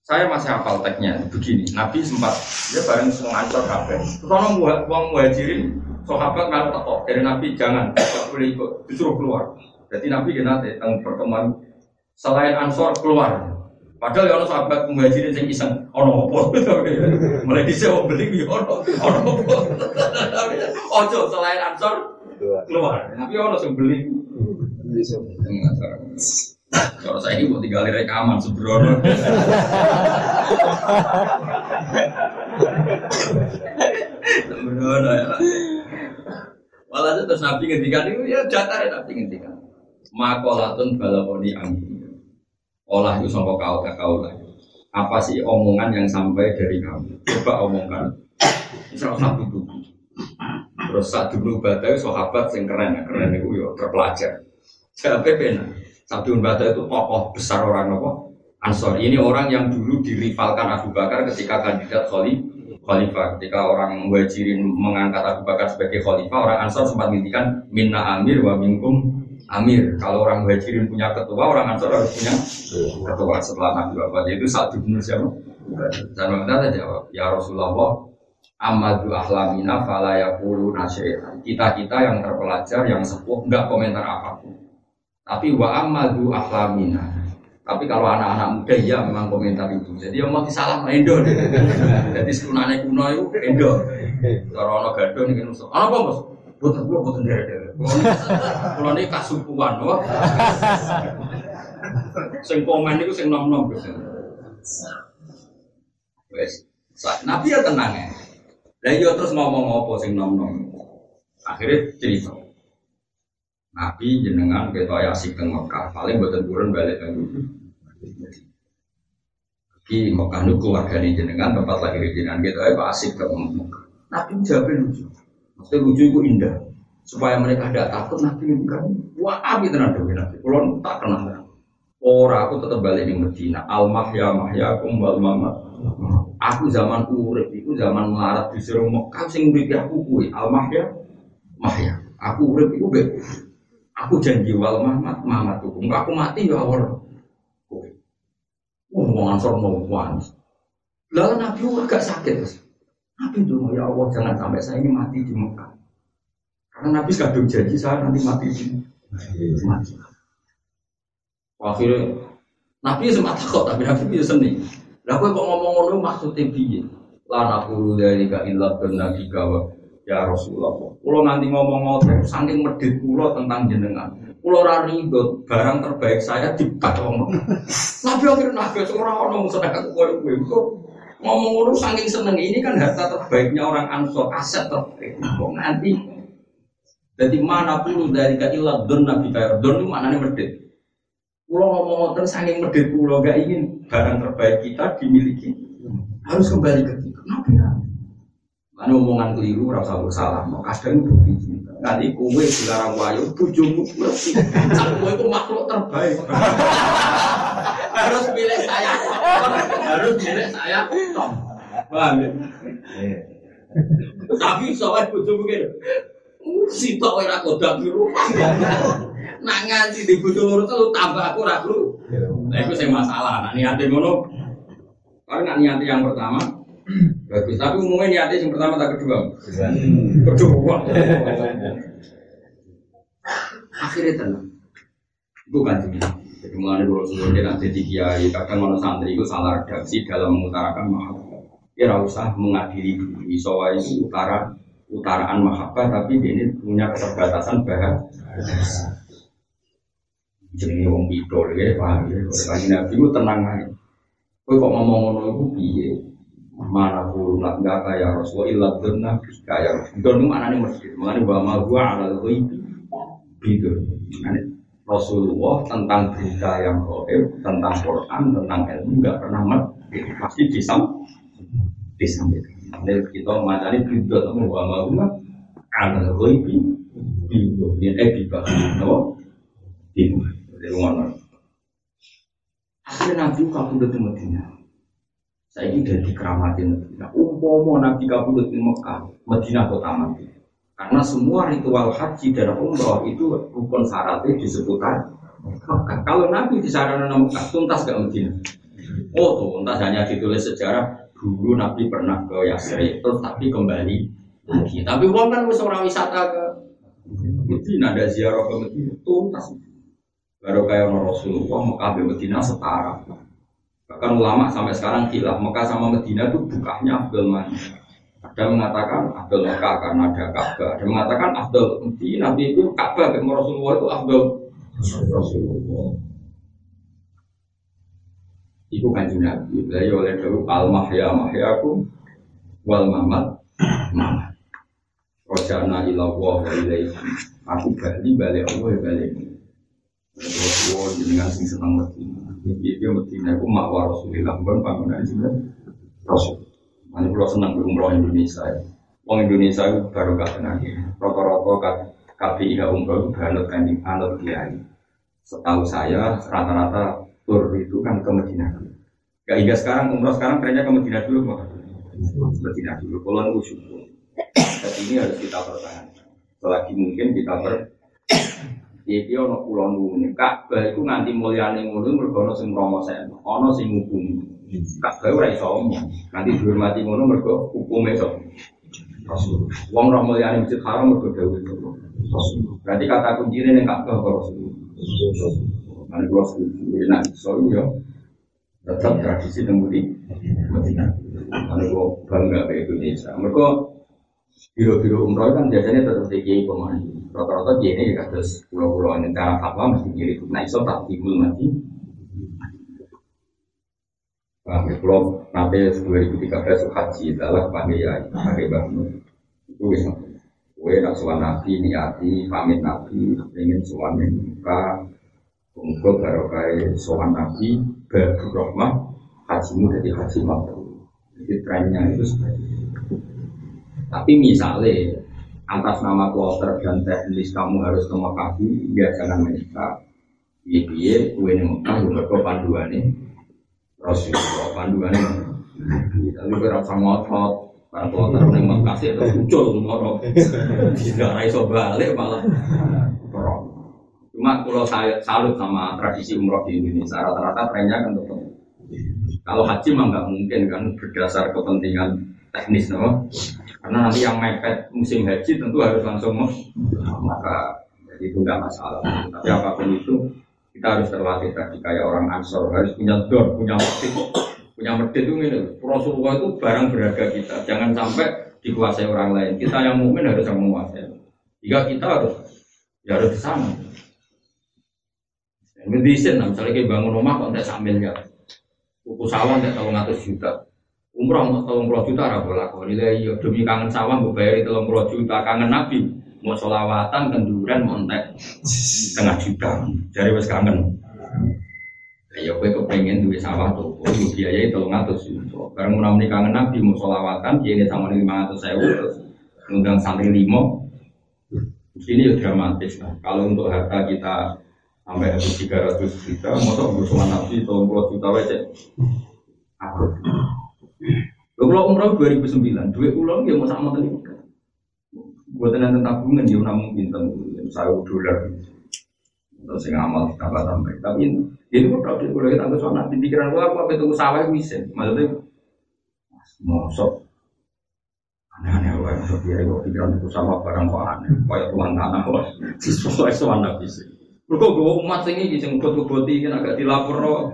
Saya masih hafal teksnya begini. Nabi sempat dia bareng sing antar kabeh. Terus ono wong Muhajirin sahabat karo teko dari Nabi jangan enggak boleh ikut, disuruh keluar. Jadi Nabi genate teng pertemuan selain Ansor keluar. Padahal ya orang sahabat Muhajirin yang iseng ono opo mulai disewa beli ono ono opo ojo selain Ansor keluar tapi ono yang beli kalau saya ini mau tinggal rekaman sebrono sebrono ya malah terus Nabi ngendikan itu ya datar ya Nabi ngendikan makolatun balawoni angin olah itu sangka kau tak kau lah. Apa sih omongan yang sampai dari kamu? Coba omongkan. Misal satu dulu. Terus satu dulu batai sahabat yang keren, ya. Keren itu yo terpelajar. Siapa benar? Satu batai itu tokoh besar orang apa? Ansor. Ini orang yang dulu dirivalkan Abu Bakar ketika kandidat khalifah. Ketika orang Muhajirin mengangkat Abu Bakar sebagai khalifah, orang Ansor sempat mengatakan minna amir wa minkum amir, kalau orang Muhajirin punya ketua, orang Ansor harus punya ketua setelah Nabi wafat. Itu satu benar siapa? Dan maknanya jawab, ya Rasulullah, amadu ahlamina falayakulu nasyaitan. Kita-kita yang terpelajar, yang sepuh, enggak komentar apapun. Tapi wa amadu ahlamina. Tapi kalau anak-anak muda, ya memang komentar itu. Jadi yang mau disalah, endo. Jadi setunannya kuno itu, endo. Kalau ada gado, ini kan usah. Apa bos? Bukan gua, bukan dia. Kalau ni kasupuan, wah. Seng komen itu seng nom nom. Wes, Nabi ya tenang ya. Lalu terus ngomong apa seng nom nom. Akhirnya cerita. Nabi jenengan kita asik teng Mekah, paling bukan buron balik teng dulu. Ki Mekah nu keluarga jenengan tempat lahir jenengan kita asik teng Mekah. Nabi jawabin lucu. Maksudnya lucu itu indah supaya mereka tidak takut Nabi mengatakan wah abis terhadap Nabi kalau tak kenal orang aku tetap balik di Medina al-mahya mahyakum wal-mamat aku zaman urib itu zaman melarat di Sirung Mekah yang urib aku kui al-mahya mahya aku urib itu baik aku janji wal-mamat mamat hukum aku mati ya Allah kui ngomongan sormongan lalu Nabi agak sakit Nabi itu, ya Allah jangan sampai saya ini mati di Mekah. Karena Nabi kadung janji saya nanti mati di Mekah. Akhirnya Nabi sempat takut, tapi Nabi itu seneng. Lah kowe kok ngomong-ngomong maksudnya piye? Lan aku dari ka illah bin Nabi gawa ya Rasulullah. Kulo nanti ngomong-ngomong saking medhit kula tentang jenengan. Kulo ora rido barang terbaik saya dipatong. Nabi akhirnya Nabi ora ono sedekah koyo kowe kok ngomong-ngomong saking seneng ini kan harta terbaiknya orang Ansor aset terbaik. Kok nanti dari mana pun dari kailah don nabi kair don itu maknanya medit. Pulau ngomong-ngomong saking medit pulau gak ingin barang terbaik kita dimiliki harus kembali ke kita. Nabi nabi. Mana omongan keliru rasa bersalah. Mau kadang bukti cinta. Nanti kowe dilarang wayo bujumu bersih. Kowe itu makhluk terbaik. Harus pilih saya, harus pilih saya, Tom. Paham ya? Tapi soal butuh begini, si Tom era kodak biru, nak ngaji di butuh urut tu tambah aku ragu. Itu saya masalah. Nak niatnya mono, kalau nak niatnya yang pertama, bagus. Tapi umumnya niatnya yang pertama tak kedua, kedua. Akhirnya tenang, bukan cuma. Jadi mulai dulu sebelumnya nanti tiga kadang orang santri itu salah redaksi dalam mengutarakan mahabbah. Ya usah mengadili dulu, soalnya utara utaraan mahabbah tapi ini punya keterbatasan bahasa. Jadi orang bidol ya paham ya. Lagi nabi itu tenang aja. Kau kok ngomong-ngomong itu biye. Mana pun nak enggak kaya Rasulullah ilah dona kaya. Dona mana nih masjid? Mana bawa mahu ala itu bidol. Rasulullah tentang berita yang gaib, tentang Quran, tentang ilmu enggak pernah mati, pasti disam, disampaikan. Jadi kita mencari berita tentang agama, anak gaib, bidul, ini etika, no, ibu, dari mana? Akhirnya Nabi kabudut di Madinah. Saya ini dari keramatin Madinah. Umpomo Nabi kabudut di Mekah, Madinah kota mati. Karena semua ritual haji dan umroh itu rukun syaratnya disebutkan. Kalau Nabi di sarana Mekah tuntas gak Madinah. Oh, tuntas hanya ditulis sejarah dulu Nabi pernah ke Yasrib, terus tapi kembali lagi. Tapi wong kan wis ora wisata ke Madinah, ada ziarah ke Madinah, tuntas. Baru kaya Rasulullah Mekah dan Madinah setara. Bahkan ulama sampai sekarang khilaf Mekah sama Madinah itu bukanya afdal mana. Ada mengatakan afdal Mekah karena ada Ka'bah. Ada mengatakan afdal Madinah, Nabi itu Ka'bah dan Rasulullah itu afdal Rasulullah. Iku kanjeng Nabi, dari oleh dulu al-mahya mahyaku wal mamat mamat. Roja'na ila Allah wa ilaihi. Aku bali bali Allah ya bali. Rasulullah jenengan sing seneng Madinah. Iki iki Madinah iku makwar Rasulullah ben panggonan jeneng Rasul. Mane kula seneng umroh Indonesia. Wong Indonesia iku barokah tenan iki. Rata-rata kabeh umroh banget kanthi anut kiai. Setahu saya rata-rata tur itu kan ke Madinah. Kayak hingga sekarang umroh sekarang trennya ke Madinah dulu kok. Madinah dulu kula niku syukur. Tapi ini harus kita pertahankan. Selagi mungkin kita ber Iki ana kula nuwun Ka'bah iku nganti mulyane ngono mergo ana sing promosekno, ana sing ngubungi. Ka'bah ora iso omong, nganti dihormati ngono mergo hukume iso. Rasul. Wong ora mulyane Masjidil Haram mergo dawuh Rasul. Berarti kata kuncine ning Ka'bah karo Rasul. Mari kula sing nak iso yo. Tetep tradisi temudi Madinah. Mari kula bangga be Indonesia. Mergo biro-biro umroh kan biasanya tetap dikiai pemain. Rata-rata gini ya terus pulau-pulau ini cara fatwa mesti kiri nah iso tak timbul mati pakai pulau nanti dua ribu tiga belas haji adalah pakai ya pakai bangku itu bisa gue nak suan nabi niati pamit nabi ingin suan muka kumpul barokai suan nabi berrohmah hajimu jadi haji makbul jadi trennya itu tapi misalnya atas nama kloter dan teknis kamu harus memakapi ya jangan menikah biaya-biaya gue ini Mekah juga ke panduannya Rasulullah panduannya tapi gue rasa ngotot para kloter ini Mekah sih terus ucul tidak bisa balik malah perok cuma kalau saya salut sama tradisi umroh di Indonesia rata-rata trennya kan tetap kalau haji mah gak mungkin kan berdasar kepentingan teknis no? Karena nanti yang mepet musim haji tentu harus langsung no? Maka jadi itu tidak masalah tapi apapun itu kita harus terlatih tadi kayak orang Ansor harus punya dor, punya medit punya medit itu gini Rasulullah itu barang berharga kita jangan sampai dikuasai orang lain kita yang mukmin harus yang menguasai jika kita harus ya harus ke sana medicine nah, misalnya kayak bangun rumah kok tidak sambilnya buku sawah tidak tahu seratus juta umroh tiga puluh juta ora bolak-balik lha demi kangen sawah mbok bayari tiga puluh juta kangen nabi mau selawatan kenduran mau entek setengah juta jare wis kangen lha yo kowe kepengin duwe sawah to yo biayai tiga ratus juta bareng menawa kangen nabi mau selawatan biayane sampe lima ratus ribu ngundang santri lima ini yo dramatis lah kalau untuk harta kita sampai habis tiga ratus juta mosok mbok sama nabi tiga puluh juta wae cek aku kalau umroh dua ribu sembilan, duit ulang ya mau sama tadi. Buat tentang tabungan ya namun bintang satu dolar. Terus yang amal tambah tambah. Tapi ini, ini pun kalau kalau kita anggap soal pikiran gua apa itu usaha yang bisa. Maksudnya, mosok. Aneh-aneh loh, maksudnya gua pikiran itu sama barang kok aneh. Kayak tuan tanah loh. Sesuatu yang bisa. Mereka gue umat ini yang ngebut-ngeboti kan agak dilapor.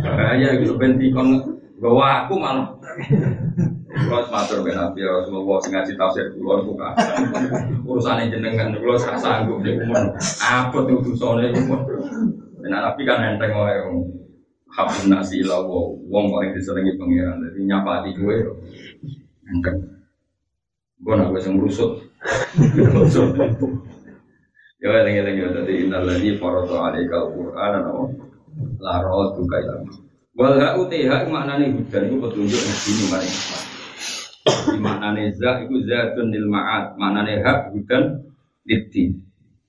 Bahaya gitu, bentikon gue aku malah Kulo matur ben Nabi Rasulullah sing ngaji tafsir kulo niku kak. Urusane jenengan kulo sak sanggup nek mun abot udusane iku. Ben Nabi kan enteng wae. Habun nasi ila wa wong paling disenengi pangeran. Dadi nyapati kowe engken. Mbon aku sing rusut. Ya eling-eling ya dadi innalillahi faratu alaikal qur'ana la ra'atu kaila. Wal ha'utihak maknane hudan iku petunjuk dini maring. Di maknane za iku zatun lil ma'ad, maknane hak hudan diti.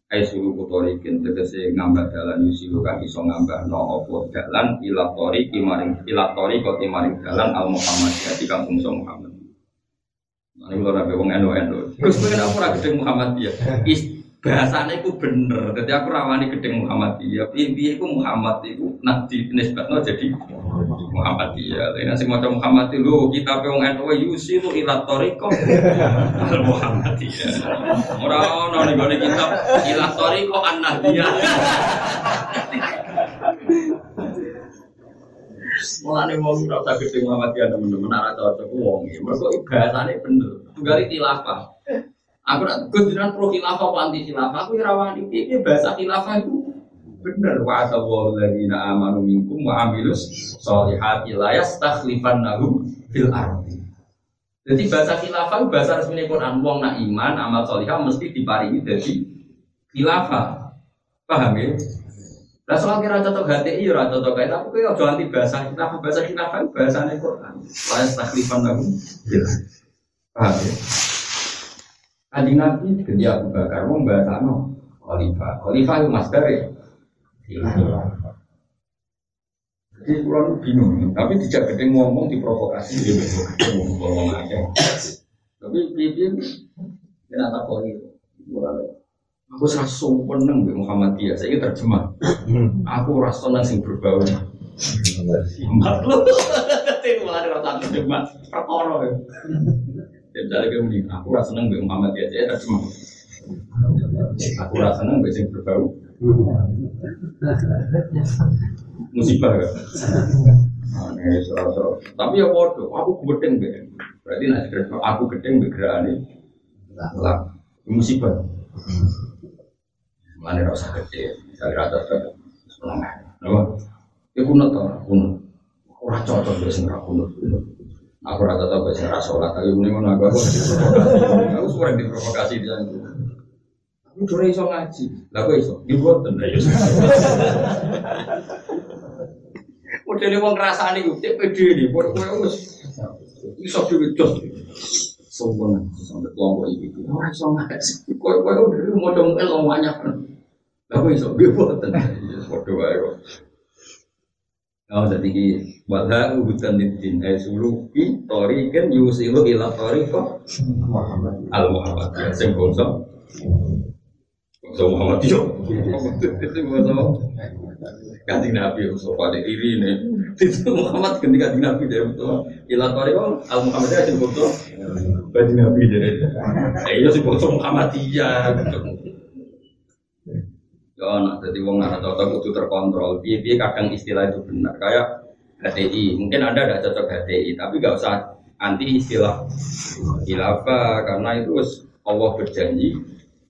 Ai suruh kotorikin tegese ngambah dalan yusilu kang iso ngambah no apa dalan ila tariqi maring ila tariqi maring dalan al Muhammadiyah di kampung Muhammad. Mane ora be wong eno-eno. Wis pengen aku ora gedeng Muhammadiyah. Bahasane iku bener, dadi aku rawani gedeng Muhammadiyah. Piye-piye iku Muhammad iku nek dinisbatno jadi Muhammadiyah. Nek sing maca Muhammad lho kitabe wong N U yusiru ila tariqah al Muhammadiyah. Ora ono ning gone kitab ila tariqah an-nahdiyah. Mulane wong ora tak gedeng Muhammadiyah temen-temen ora cocok wong iki. Mergo bahasane bener. Tunggale tilafah. Aku nak kebetulan pro khilafah atau anti khilafah, aku rawani ini bahasa khilafah itu benar. Wa sallallahu alaihi amanu minkum wa amilus solihati la yastakhlifannahum fil ardi. Jadi bahasa khilafah itu bahasa resmi Quran. Wong nak iman amal solihah mesti diparingi dari khilafah. Paham ya? Lah soal kira cocok hati ora cocok kae, tapi kowe aja anti bahasa khilafah. Bahasa khilafah itu bahasane Quran. La yastakhlifannahum fil ardi. Paham ya? Adi Nabi gede Abu Bakar wong bahasa no Khalifah. Khalifah itu master ya. Jadi kurang bingung, tapi tidak gede ngomong diprovokasi dia bingung ngomong aja. Tapi pipin kena tak kok itu. Aku ora seneng mbek Muhammadiyah, saiki terjemah. Aku ora seneng sing berbau. Simat lho. Teh mulai ora tak terjemah. Perkara ya. Jadi kayak begini, aku rasa seneng dengan Muhammad ya, saya terjemah. Aku rasa seneng dengan yang berbau. Musibah kan? Aneh, soal-soal. Tapi ya bodoh, aku gedeng be. Berarti nak terjemah, aku gedeng bergerak ni. Lah, musibah. Mana rasa kecil, dari atas ke bawah. Nampak? Ya kunut orang, kunut. Orang cocok dia senang kunut. Aku rata tahu bahasa rasolat, tapi mending mana aku harus diprovokasi. Aku suka diprovokasi di sana. Aku cuma iso ngaji, lagu iso dibuat tenda iso. Udah nih uang rasa nih, T P D nih, buat aku iso dibuat. Sombong, sampai kelompok ini, orang iso ngaji. Kau kau dulu mau dong elong banyak kan? Lagu iso dibuat tenda iso berdoa aku. Oh, jadi gini. Wala ubudan nidin aisuluki tariqin yusilu ila tariqah al-Muhammadiyah. Sing bangsa bangsa Muhammadiyah. Kanjeng Nabi sopan iri ini. Itu Muhammad ganti kanjeng Nabi dia betul. Ila tariqah al-Muhammadiyah sing bangsa kanjeng Nabi dia. Ayo sing bangsa Muhammadiyah. Oh, nah, jadi wong nggak cocok itu terkontrol. Biar-biar kadang istilah itu benar. Kayak H T I, mungkin anda nggak cocok H T I, tapi nggak usah anti istilah khilafah karena itu Allah berjanji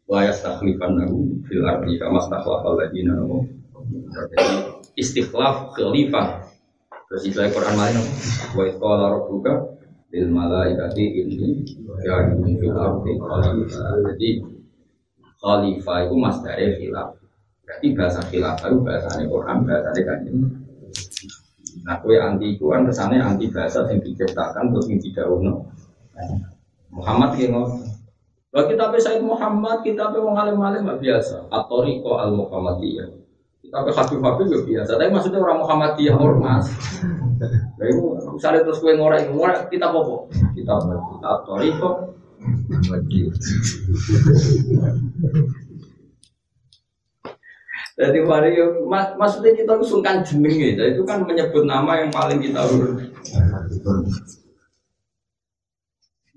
la yastakhlifannahum fil ardi kama stakhlafal ladzina min qablihim. Istikhlaf khilafah. Terus istilah Quran lain, wa qala rabbuka lil malaikati inni ja'ilun fil ardi khalifah. Jadi khalifah itu masdare khilafah. Berarti bahasa khilafah itu bahasanya Quran, bahasanya kanjeng. Nah, kue anti Quran kesannya anti bahasa yang diciptakan terus yang didauno. Muhammad yang ngomong. Kalau kitab Sayyid Muhammad, kitab wong alim-alim mah biasa. At-Tariqah al-Muhammadiyah. Kitab Habib-Habib juga biasa. Tapi maksudnya orang Muhammadiyah ormas. Lalu misalnya terus kue ngorek ngorek kitab apa? Kitab At-Tariqah. Jadi mari mak, maksudnya kita sungkan jenenge, jadi itu kan menyebut nama yang paling kita urut.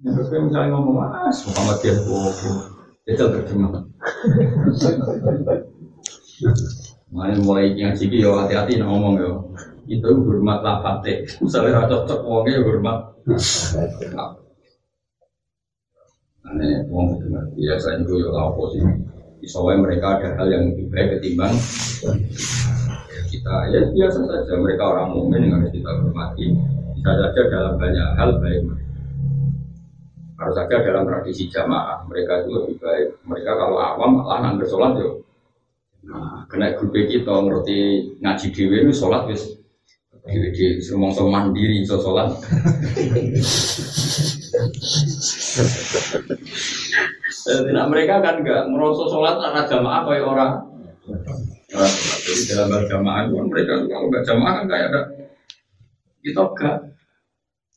Terus saya misalnya ngomong, ah, Muhammadiyah, oh, itu terjemah. Main mulai ngaji ki yo hati-hati nek ngomong yo. Itu hormat lafate. Misale ra cocok wonge yo hormat. Ane wong bener. Ya saya niku yo ora opo sih. Iso wae mereka ada hal yang lebih baik ketimbang kita. Ya biasa saja mereka orang mukmin yang harus kita hormati. Bisa saja dalam banyak hal baik. Harus saja dalam tradisi jamaah mereka itu lebih baik. Mereka kalau awam malah nang bersolat yo. Nah, kena grup kita ngerti ngaji dhewe wis salat wis dhewe-dhewe semongso mandiri iso salat. Nah, mereka kan enggak ngerasa salat ana jamaah kaya orang. Nah, jadi dalam berjamaah pun mereka kalau enggak jamaah kan kayak ada kita enggak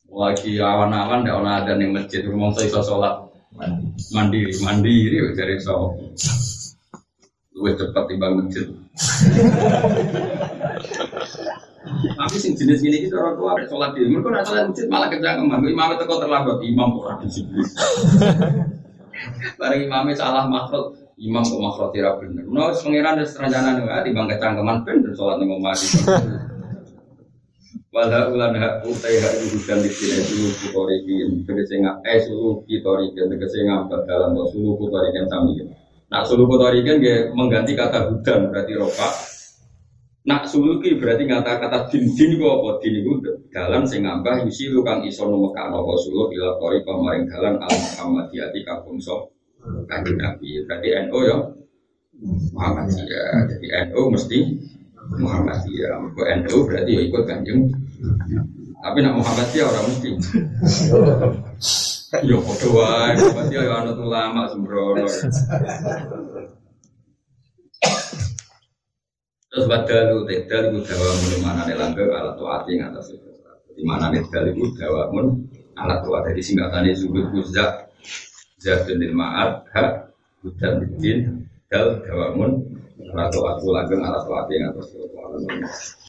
lagi awan-awan ndak ana adzan ning masjid semongso iso salat mandiri mandiri jare iso. Gue cepat dibangun jil. Tapi sing jenis ini kita orang tua ada sholat di rumah, kalau sholat masjid malah kejangkeman. Imam itu kau terlambat, imam orang di sini. Barang imamnya salah makhluk, imam kok makhluk tidak benar. No, pengiran dan serajanan juga di bangga kejangkeman benar sholat di rumah di sini. Walau ulan hak utai hak dihujan di sini suhu kutorikin terkesengat eh suhu kutorikin terkesengat dalam suhu kutorikin sambil. Nak suluku tarikan dia mengganti kata hudan berarti ropak. Nak suluki berarti kata-kata din din ku apa din ku dalan sing ngambah yusi lu kang iso numeka napa suluk ila kori pamaring dalan al Muhammadiyah di kampung sok. Kanjeng Nabi berarti N U ya Muhammadiyah. Jadi N U mesti Muhammadiyah. Mergo N U berarti ya ikut Kanjeng. Tapi nak Muhammadiyah ora mesti. Yo doa, mesti yo ana ulama sembrono. Terus badalu tedal iku dawamun manane langgeng alat taati ngatas. Di manane tedal iku dawamun alat taati di singkatane zuhud uzza zatunil ma'ad ha hudan bidin dal dawamun alat taati langgeng alat taati ngatas.